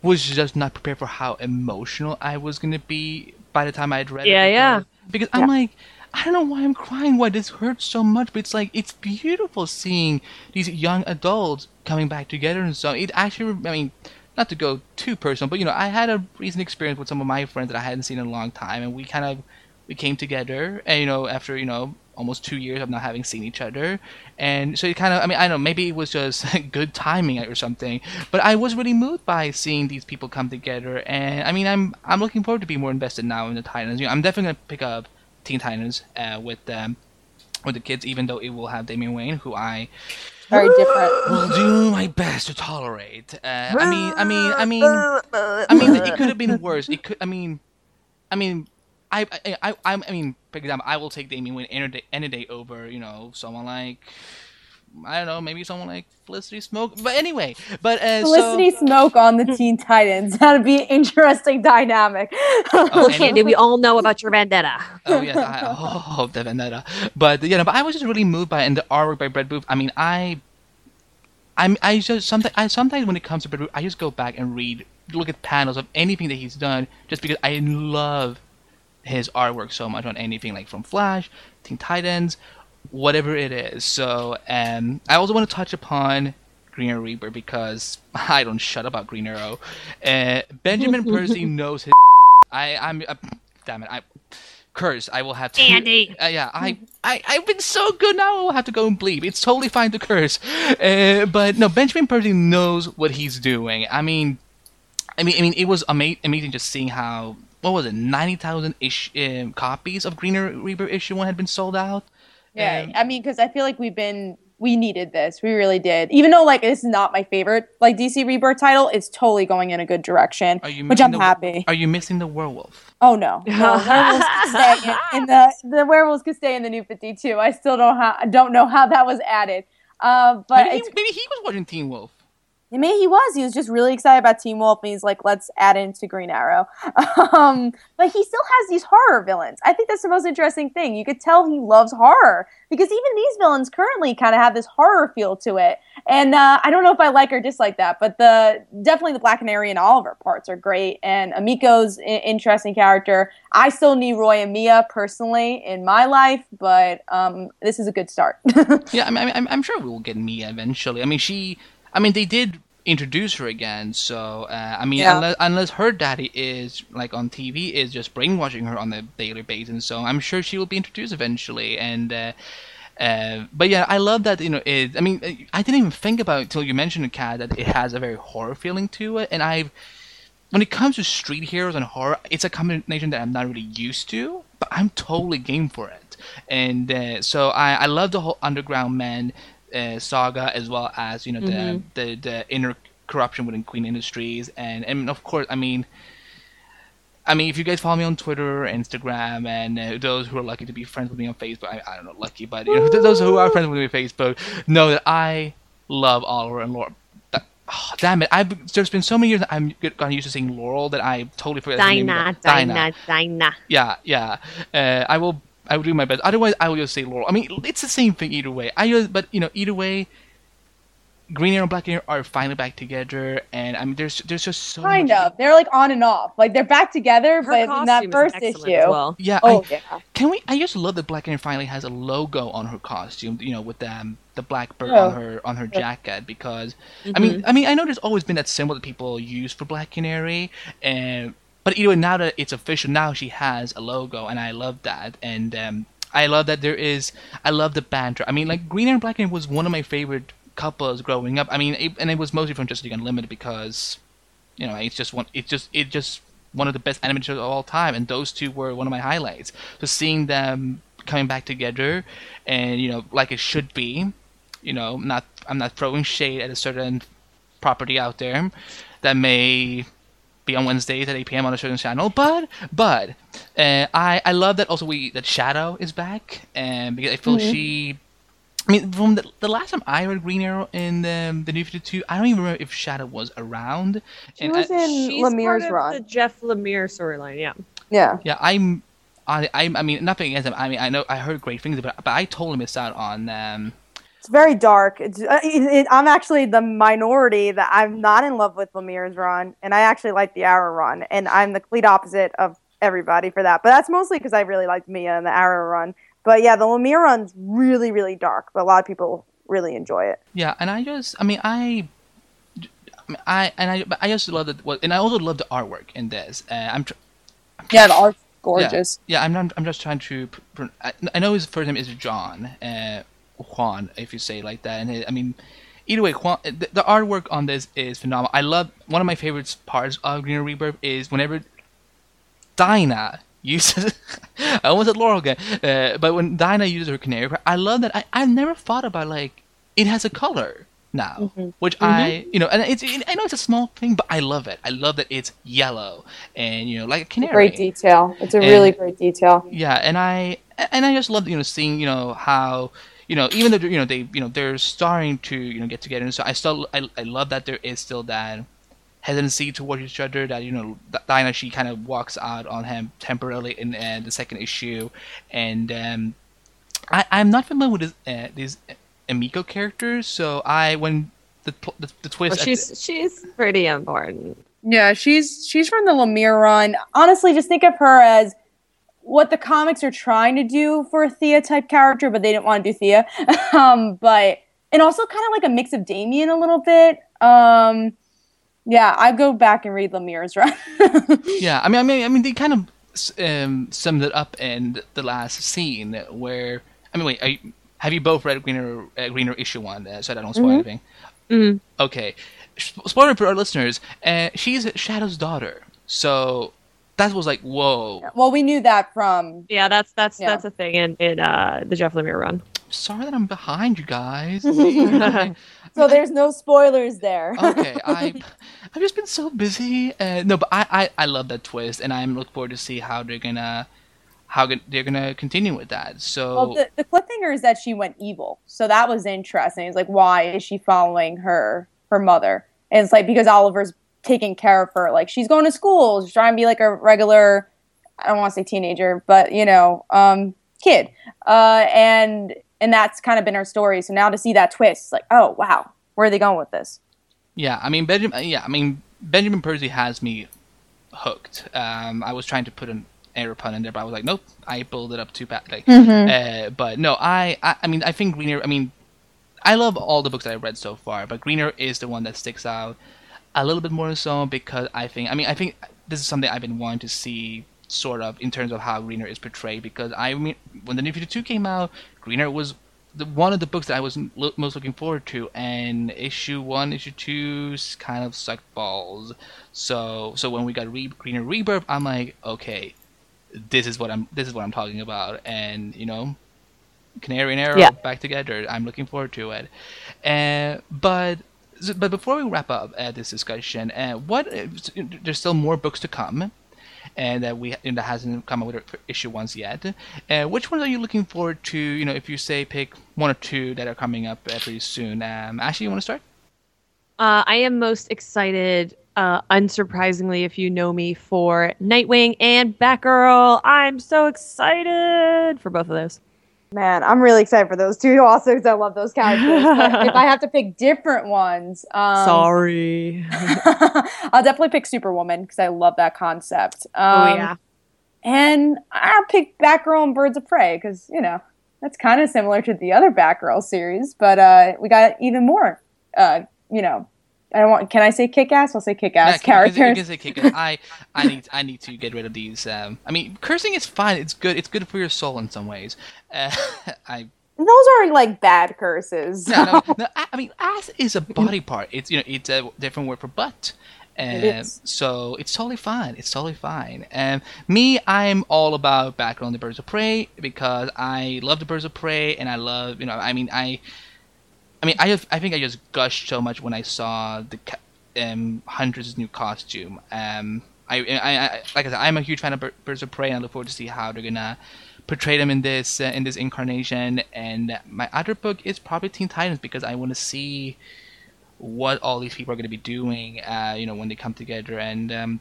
was just not prepared for how emotional I was going to be by the time I'd read yeah, it. Yeah, yeah. Because I'm yeah. like, I don't know why I'm crying, why this hurts so much, but it's like, it's beautiful seeing these young adults coming back together and so it actually, I mean, not to go too personal, but you know, I had a recent experience with some of my friends that I hadn't seen in a long time, and we kind of, we came together, and you know, after, you know, almost two years of not having seen each other, and so it kind of, I mean, I don't know, maybe it was just good timing or something, but I was really moved by seeing these people come together, and I mean, I'm I'm looking forward to be more invested now in the Titans. You know, I'm definitely gonna pick up Teen Titans uh, with um, with the kids, even though it will have Damian Wayne, who I very different will do my best to tolerate. Uh, I mean, I mean, I mean, I mean, it could have been worse. It could, I mean, I mean. I, I I I mean, for example, I will take Damian Wayne any day, any day over, you know, someone like, I don't know, maybe someone like Felicity Smoke. But anyway, but uh, Felicity so... Smoke on the Teen Titans. That'd be an interesting dynamic. Oh, Andy, we all know about your vendetta. Oh yes, I oh the vendetta. But you know, but I was just really moved by it, and the artwork by Brett Booth. I mean, I, I I just sometimes I sometimes when it comes to Brett Booth, I just go back and read, look at panels of anything that he's done, just because I love his artwork so much on anything, like from Flash, Teen Titans, whatever it is. So, um, I also want to touch upon Green Arrow Rebirth because I don't shut up about Green Arrow. Uh, Benjamin Percy knows his. I, I'm, uh, damn it, I curse. I will have to. Andy. Uh, yeah, I, I, I've been so good now. I will have to go and bleep. It's totally fine to curse, uh, but no, Benjamin Percy knows what he's doing. I mean, I mean, I mean, it was ama- amazing just seeing how. What was it? Ninety thousand ish um, copies of Green Arrow Rebirth issue one had been sold out. Yeah, um, I mean, because I feel like we've been we needed this. We really did. Even though like it's not my favorite like D C Rebirth title, it's totally going in a good direction, which I'm the, happy. Are you missing the werewolf? Oh no, no werewolves could stay in, in the the werewolves could stay in the New fifty-two. I still don't ha- don't know how that was added. Uh, but maybe he, maybe he was watching Teen Wolf. I mean, he was. He was just really excited about Teen Wolf, and he's like, let's add into Green Arrow. Um, but he still has these horror villains. I think that's the most interesting thing. You could tell he loves horror, because even these villains currently kind of have this horror feel to it. And uh, I don't know if I like or dislike that, but the definitely the Black Canary and Oliver parts are great, and Amiko's I- interesting character. I still need Roy and Mia, personally, in my life, but um, this is a good start. Yeah, I mean, I'm, I'm sure we will get Mia eventually. I mean, she... I mean, they did introduce her again, so, uh, I mean, yeah. unless, unless her daddy is, like, on T V, is just brainwashing her on a daily basis, so I'm sure she will be introduced eventually, and, uh, uh, but yeah, I love that, you know, it, I mean, I didn't even think about it until you mentioned it, Kat, that it has a very horror feeling to it, and I've, when it comes to street heroes and horror, it's a combination that I'm not really used to, but I'm totally game for it, and, uh, so I, I love the whole Underground Man Uh, saga, as well as you know the, mm-hmm. the the inner corruption within Queen Industries, and and of course, I mean, I mean, if you guys follow me on Twitter, Instagram, and uh, those who are lucky to be friends with me on Facebook, I, I don't know, lucky, but you know, those who are friends with me on Facebook know that I love Oliver and Laurel. That, oh, damn it, I've there's been so many years that I'm gotten used to seeing Laurel that I totally forgot. Dinah, Dinah, Dinah. Yeah, yeah. Uh, I will. I would do my best. Otherwise, I would just say Laurel. I mean, it's the same thing either way. I just, but you know, either way, Green Arrow and Black Arrow are finally back together, and I mean, there's there's just so kind much of. They're like on and off. Like they're back together, her but in that first issue, as well. yeah. Oh I, yeah. Can we? I just love that Black Arrow finally has a logo on her costume. You know, with um, the black bird oh. on her on her jacket, because mm-hmm. I mean, I mean, I know there's always been that symbol that people use for Black Canary, and. But either way, now that it's official, now she has a logo, and I love that. And um, I love that there is, I love the banter. I mean, like, Green Arrow and Black Arrow was one of my favorite couples growing up. I mean, it, and it was mostly from Justice League Unlimited because you know, it's just one. It's just it just one of the best animated shows of all time, and those two were one of my highlights. So seeing them coming back together, and you know, like it should be, you know, not I'm not throwing shade at a certain property out there that may be on Wednesdays at eight p.m. on a certain channel, but but uh, I I love that also we that Shadow is back, and because I feel mm-hmm. she. I mean, from the, the last time I read Green Arrow in the, the New fifty-two, I don't even remember if Shadow was around. She and was I, in Lemire's part run. Of the Jeff Lemire storyline, yeah. Yeah. Yeah, I'm, I, I'm, I mean, nothing against him. I mean, I know I heard great things, but but I totally missed out on. Um, it's very dark. It's, it, it, I'm actually the minority that I'm not in love with Lemire's run, and I actually like the Arrow run, and I'm the complete opposite of everybody for that. But that's mostly because I really liked Mia and the Arrow run. But yeah, the Lemire run's really, really dark, but a lot of people really enjoy it. Yeah, and I just, I mean, I, I and I, I just love that, and I also love the artwork in this. Uh, I'm, tr- I'm yeah, the art's gorgeous. Yeah, yeah, I'm not, I'm just trying to. Pr- pr- I, I know his first name is John, uh, Juan, if you say it like that. And it, I mean, either way, Juan, the, the artwork on this is phenomenal. I love one of my favorite parts of Green Arrow Rebirth is whenever Dinah. Uses, I almost said Laurel again, uh, but when Dinah uses her canary, I love that. I, I've never thought about, like, it has a color now, mm-hmm. which mm-hmm. I, you know, and it's, it, I know it's a small thing, but I love it. I love that it's yellow and, you know, like a canary. Great detail. It's a and, really great detail. Yeah, and I, and I just love, you know, seeing, you know, how, you know, even though, you know, they, you know, they're starting to, you know, get together, and so I still, I, I love that there is still that hesitancy towards each other, that, you know, Dinah, she kind of walks out on him temporarily in uh, the second issue, and um, I, I'm not familiar with this, uh, these Emiko characters, so I when the the, the twist, well, she's the, she's pretty important. Yeah, she's she's from the Lemire run. Honestly, just think of her as what the comics are trying to do for a Thea type character, but they didn't want to do Thea. um, but and also kind of like a mix of Damien a little bit. Um, Yeah, I go back and read Lemire's run. yeah, I mean, I mean, I mean, they kind of um, summed it up in the last scene where. I mean, wait, are you, have you both read Greener uh, Greener issue one? Uh, so I don't spoil mm-hmm. anything. Mm-hmm. Okay, spoiler for our listeners: uh, she's Shadow's daughter. So that was like, whoa. Yeah, well, we knew that from. Yeah, that's that's yeah. that's a thing in in uh, the Jeff Lemire run. Sorry that I'm behind you guys. So there's no spoilers there. okay, I, I've just been so busy. Uh, no, but I, I, I love that twist, and I'm looking forward to see how they're gonna how go- they're gonna continue with that. So well, the, the cliffhanger is that she went evil, so that was interesting. It's like, why is she following her her mother? And it's like because Oliver's taking care of her. Like she's going to school, she's trying to be like a regular. I don't want to say teenager, but you know, um, kid, uh, and. And that's kind of been her story. So now to see that twist, it's like, oh, wow, where are they going with this? Yeah, I mean, Benjamin, yeah, I mean, Benjamin Percy has me hooked. Um, I was trying to put an air pun in there, but I was like, nope, I build it up too bad. Like, mm-hmm. uh, but no, I, I, I mean, I think Green Arrow, I mean, I love all the books that I've read so far, but Green Arrow is the one that sticks out a little bit more so because I think, I mean, I think this is something I've been wanting to see sort of in terms of how Green Arrow is portrayed, because I mean, when the New fifty-two came out, Green Arrow was the, one of the books that I was lo- most looking forward to, and issue one, issue two kind of sucked balls. So, so when we got Re- Green Arrow Rebirth, I'm like, okay, this is what I'm this is what I'm talking about, and you know, Canary and Arrow yeah. back together. I'm looking forward to it. And uh, but but before we wrap up uh, this discussion, uh, what there's still more books to come. And that we and that hasn't come out with issue ones yet. Uh, which ones are you looking forward to? You know, if you say pick one or two that are coming up uh, pretty soon. Um, Ashley, you want to start? Uh, I am most excited, uh, unsurprisingly, if you know me, for Nightwing and Batgirl. I'm so excited for both of those. Man, I'm really excited for those two also because I love those characters. But if I have to pick different ones, um, sorry, I'll definitely pick Superwoman because I love that concept. Um, oh yeah, and I'll pick Batgirl and Birds of Prey because you know that's kind of similar to the other Batgirl series, but uh, we got even more. Uh, you know, I don't want. Can I say kick-ass? I'll say kick-ass nah, characters. You can say kick-ass. I, I need I need to get rid of these. Um, I mean, cursing is fine. It's good. It's good for your soul in some ways. Uh, I. Those aren't like bad curses. So. No, no, no. I, I mean, ass is a body part. It's you know, it's a different word for butt. And it so it's totally fine. It's totally fine. And me, I'm all about back on the Birds of Prey because I love the Birds of Prey, and I love, you know, I mean, I, I mean, I, have, I think I just gushed so much when I saw the um, Huntress's new costume. Um, I, I, I, like I said, I'm a huge fan of Birds of Prey, and I look forward to see how they're gonna portray them in this uh, in this incarnation. And my other book is probably Teen Titans because I want to see what all these people are going to be doing, uh, you know, when they come together, and um,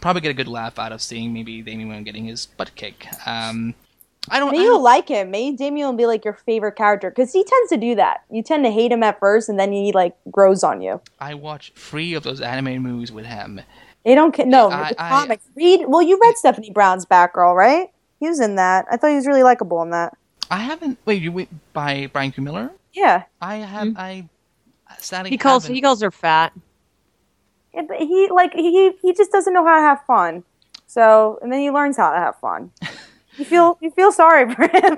probably get a good laugh out of seeing maybe Damian getting his butt kicked. Um, I don't. Maybe you'll like him. Maybe Damian will be like your favorite character because he tends to do that. You tend to hate him at first, and then he like grows on you. I watched three of those anime movies with him. They don't. No, I, the I, comics. I, read. Well, you read I, Stephanie Brown's Batgirl, right? He was in that. I thought he was really likable in that. I haven't. Wait, you went by Brian Q. Miller? Yeah. I have. Mm-hmm. I. Sadly he calls haven't. he calls her fat. Yeah, but he like he he just doesn't know how to have fun. So and then he learns how to have fun. You feel you feel sorry for him.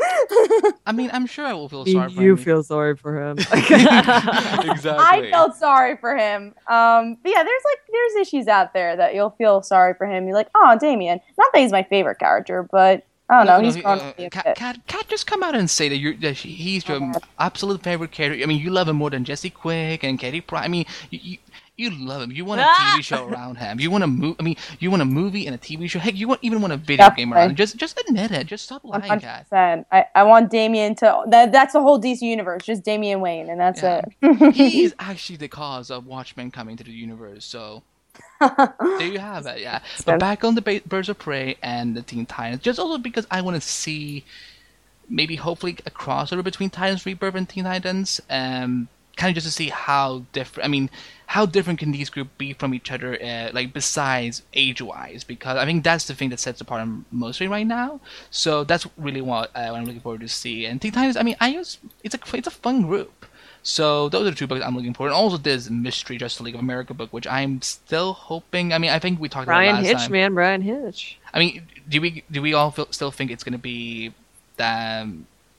I mean, I'm sure I will feel sorry you for him. You feel sorry for him. Exactly. I felt sorry for him. Um, but yeah, there's like there's issues out there that you'll feel sorry for him. You're like, oh, Damian. Not that he's my favorite character, but I don't no, know. He's no, he, uh, Kat, Kat, Kat, just come out and say that you're that she, he's your oh, absolute favorite character. I mean, you love him more than Jesse Quick and Katie Price. I mean, you, you you love him. You want a T V show around him. You want a movie. I mean, you want a movie and a T V show. Heck, you want even want a video Definitely. game around him. Just just admit it. Just stop lying, Kat. I I want Damian to. That, that's the whole D C universe. Just Damian Wayne, and that's yeah. it. He is actually the cause of Watchmen coming to the universe. So. There you have it, yeah. But back on the ba- Birds of Prey and the Teen Titans, just also because I want to see maybe hopefully a crossover between Titans Rebirth and Teen Titans, um, kind of just to see how different. I mean, how different can these groups be from each other? Uh, like besides age-wise, because I think that's the thing that sets apart mostly right now. So that's really what, uh, what I'm looking forward to see. And Teen Titans, I mean, I use it's a it's a fun group. So those are the two books I'm looking for. And also this Mystery Justice League of America book, which I'm still hoping... I mean, I think we talked Brian about it last Hitch, time. Brian Hitch, man. Brian Hitch. I mean, do we do we all feel, still think it's going to be that,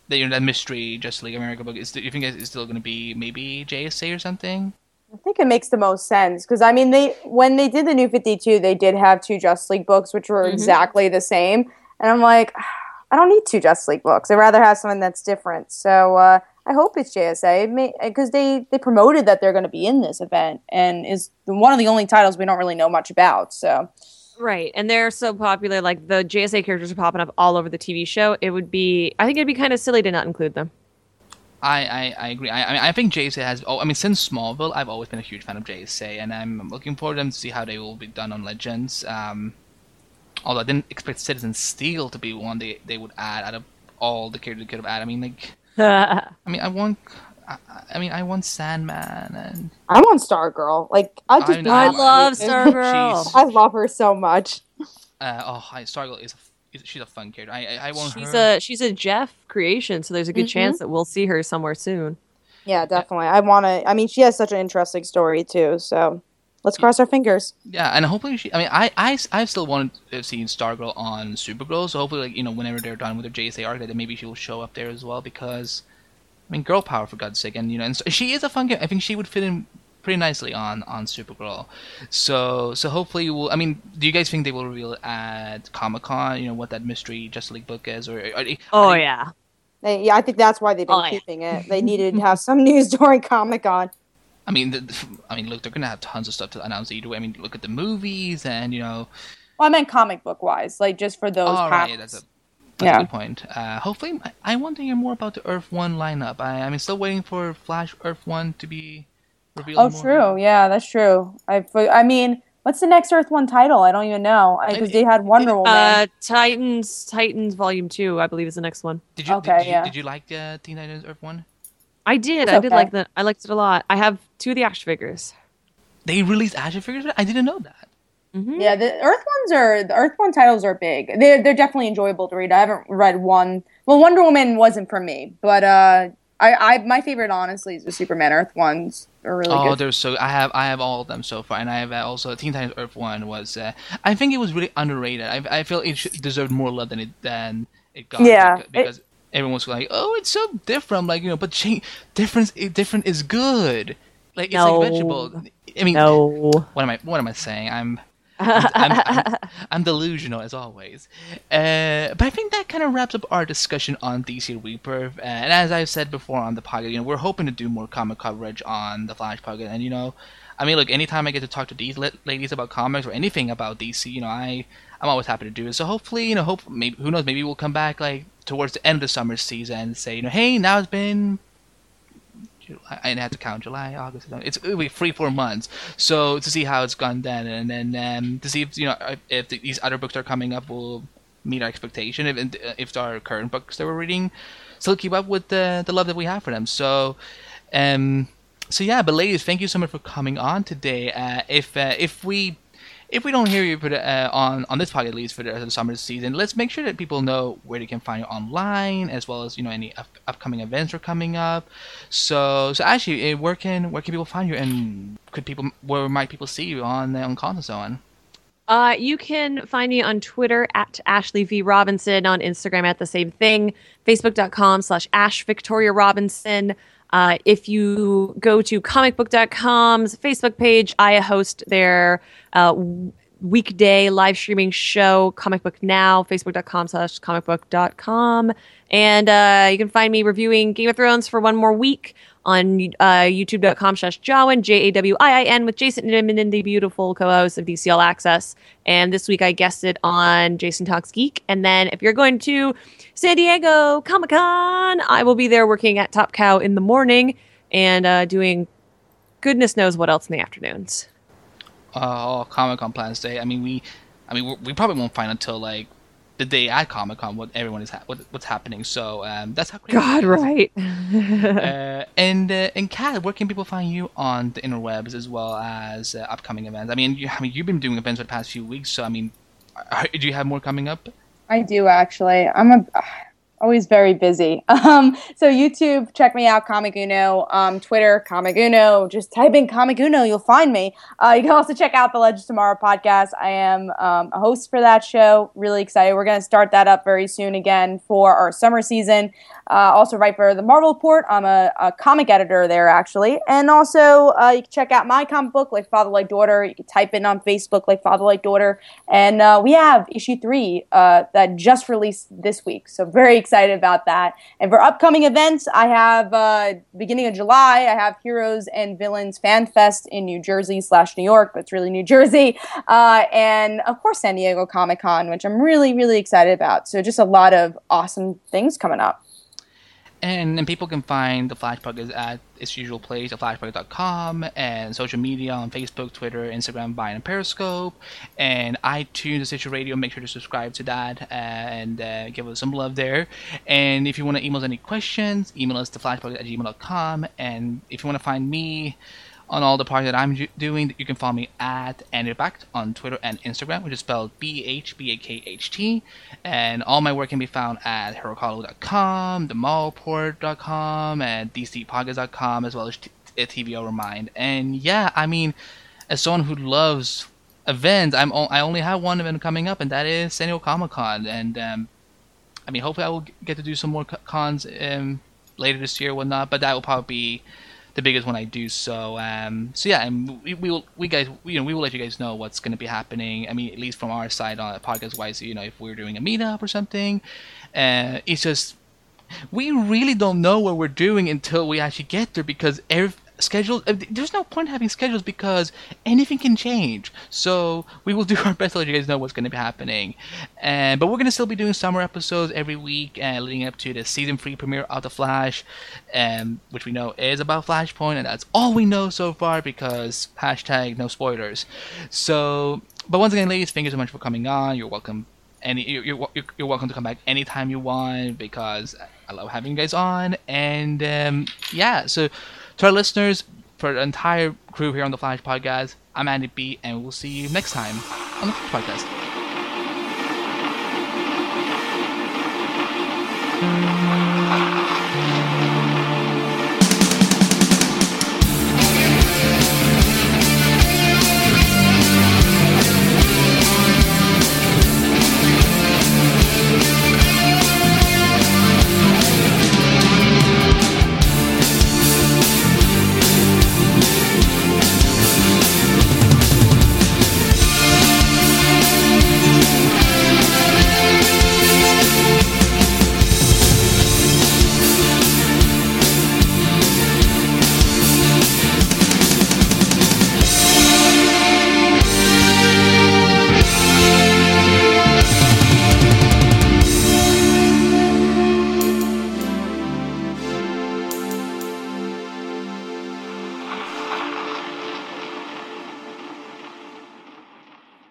that, you know, that Mystery Justice League of America book? Do you think it's still going to be maybe J S A or something? I think it makes the most sense. Because, I mean, they when they did the New fifty-two, they did have two Justice League books, which were mm-hmm. exactly the same. And I'm like, I don't need two Justice League books. I'd rather have something that's different. So... uh I hope it's J S A because it they, they promoted that they're going to be in this event and is one of the only titles we don't really know much about. So, right, and they're so popular. Like the J S A characters are popping up all over the T V show. It would be, I think, it'd be kind of silly to not include them. I I, I agree. I I, mean, I think J S A has. Oh, I mean, since Smallville, I've always been a huge fan of J S A, and I'm looking forward to them to see how they will be done on Legends. Um, although I didn't expect Citizen Steel to be one they they would add out of all the characters they could have added. I mean, like. I mean, I want. I, I mean, I want Sandman, and I want Stargirl. Like, I just, I, know, I love Stargirl. I love her so much. Uh, oh, hi, Stargirl is, a, is she's a fun character. I, I, I want she's her. She's a she's a Jeff creation, so there's a good mm-hmm. chance that we'll see her somewhere soon. Yeah, definitely. I want to. I mean, she has such an interesting story too. So let's cross yeah. our fingers. Yeah, and hopefully she. I mean, I, I, I still want to see Stargirl on Supergirl. So hopefully, like you know, whenever they're done with their J S A arc, that maybe she will show up there as well. Because, I mean, girl power for God's sake, and you know, and so, she is a fun character. I think she would fit in pretty nicely on, on Supergirl. So so hopefully, we'll. I mean, do you guys think they will reveal at Comic Con? You know what that mystery Justice League book is, or are they, oh are they... yeah, they, yeah. I think that's why they've been oh, keeping yeah. it. They needed to have some news during Comic Con. I mean, the, I mean, look, they're gonna have tons of stuff to announce either way. I mean, look at the movies and you know. Well, I meant comic book wise, like just for those. Oh, right, yeah, that's a that's yeah. a good point. Uh, hopefully, I, I want to hear more about the Earth One lineup. I, I'm still waiting for Flash Earth One to be revealed. Oh, more. True. Yeah, that's true. I, I mean, what's the next Earth One title? I don't even know because they had Wonder it, Woman. Uh, Titans, Titans Volume Two, I believe, is the next one. Did you? Okay, did, did yeah. You, did you like the Teen Titans Earth One? I did. Okay. I did like that. I liked it a lot. I have two of the action figures. They released action figures? I didn't know that. Mm-hmm. Yeah, the Earth ones are the Earth One titles are big. They're they're definitely enjoyable to read. I haven't read one. Well, Wonder Woman wasn't for me, but uh, I, I my favorite honestly is the Superman Earth ones are really oh, good. Oh, they're so I have I have all of them so far, and I have also Teen Titans Earth One was uh, I think it was really underrated. I I feel it deserved more love than it than it got. Yeah, because. It, Everyone's like, "Oh, it's so different." Like you know, but change, difference, different is good. Like it's no. like vegetable. I mean, no. What am I? What am I saying? I'm, I'm, I'm, I'm, I'm delusional as always. Uh, but I think that kind of wraps up our discussion on D C Rebirth. And as I've said before on the podcast, you know, we're hoping to do more comic coverage on the Flash podcast. And you know, I mean, look, anytime I get to talk to these ladies about comics or anything about D C, you know, I, I'm always happy to do it. So hopefully, you know, hope maybe who knows, maybe we'll come back like towards the end of the summer season and say, you know, hey, now it's been. July, I had to count July, August. It's it'll be three, four months. So to see how it's gone then, and then um, to see if you know if, if these other books that are coming up will meet our expectation. If if our current books that we're reading still keep up with the the love that we have for them. So, um, so yeah. But ladies, thank you so much for coming on today. Uh, if uh, if we if we don't hear you uh, on on this podcast at least for the rest of the summer season, let's make sure that people know where they can find you online, as well as you know any up- upcoming events are coming up. So, so actually, where can where can people find you, and could people where might people see you on on cons and so on? Uh, you can find me on Twitter at Ashley V Robinson, on Instagram at the same thing, Facebook dot com slash Ash Victoria Robinson. Uh, if you go to comic book dot com's Facebook page, I host their uh, weekday live streaming show, Comic Book Now, facebook dot com slash comic book dot com. And uh, you can find me reviewing Game of Thrones for one more week on uh, youtube dot com slash Jawin, J A W I I N, with Jason Niman, the beautiful co-host of D C L Access. And this week I guested on Jason Talks Geek. And then if you're going to San Diego Comic Con, I will be there working at Top Cow in the morning and uh, doing goodness knows what else in the afternoons. Oh, Comic Con plans day. I mean, we, I mean, we probably won't find until like the day at Comic Con what everyone is ha- what, what's happening. So um, that's how. Crazy God, right. uh, and uh, and Kat, where can people find you on the interwebs as well as uh, upcoming events? I mean, you, I mean, you've been doing events for the past few weeks, so I mean, are, do you have more coming up? I do, actually. I'm a, always very busy. Um, so YouTube, check me out, Comic Uno. Um, Twitter, Comic Uno. Just type in Comic Uno, you'll find me. Uh, you can also check out the Legends Tomorrow podcast. I am um, a host for that show. Really excited. We're going to start that up very soon again for our summer season. Uh, also write for the Marvel Report. I'm a, a comic editor there, actually. And also, uh, you can check out my comic book, Like Father, Like Daughter. You can type in on Facebook, Like Father, Like Daughter. And uh, we have issue three uh, that just released this week. So very excited about that. And for upcoming events, I have, uh, beginning of July, I have Heroes and Villains Fan Fest in New Jersey slash New York, but it's really New Jersey. Uh, and, of course, San Diego Comic Con, which I'm really, really excited about. So just a lot of awesome things coming up. And, and people can find the Flash Podcast at its usual place at flash podcast dot com, and social media on Facebook, Twitter, Instagram, Vine, and Periscope, and iTunes, Stitcher Radio. Make sure to subscribe to that and uh, give us some love there. And if you want to email us any questions, email us to flash podcast at gmail dot com. And if you want to find me on all the parts that I'm doing, you can follow me at Andy Behbakht on Twitter and Instagram, which is spelled B H B A K H T. And all my work can be found at herocolo dot com, the mallport dot com, and d c podcast dot com, as well as T V O Remind. And yeah, I mean, as someone who loves events, I'm o- I only have one event coming up, and that is San Diego Comic Con. And um, I mean, hopefully I will get to do some more cons um, later this year or whatnot, but that will probably be the biggest one I do. So, um, so yeah, and we, we will, we guys, you know, we will let you guys know what's going to be happening. I mean, at least from our side on podcast-wise, you know, if we're doing a meetup or something, uh, it's just we really don't know what we're doing until we actually get there, because every schedule, there's no point having schedules because anything can change. So we will do our best to let you guys know what's going to be happening. And uh, but we're going to still be doing summer episodes every week, uh, leading up to the season three premiere of The Flash, um, which we know is about Flashpoint, and that's all we know so far because hashtag no spoilers. So, but once again, ladies, thank you so much for coming on. You're welcome. Any you're you're, you're welcome to come back anytime you want, because I love having you guys on. And um, yeah, so. To our listeners, for the entire crew here on the Flash Podcast, I'm Andy B, and we'll see you next time on the Flash Podcast.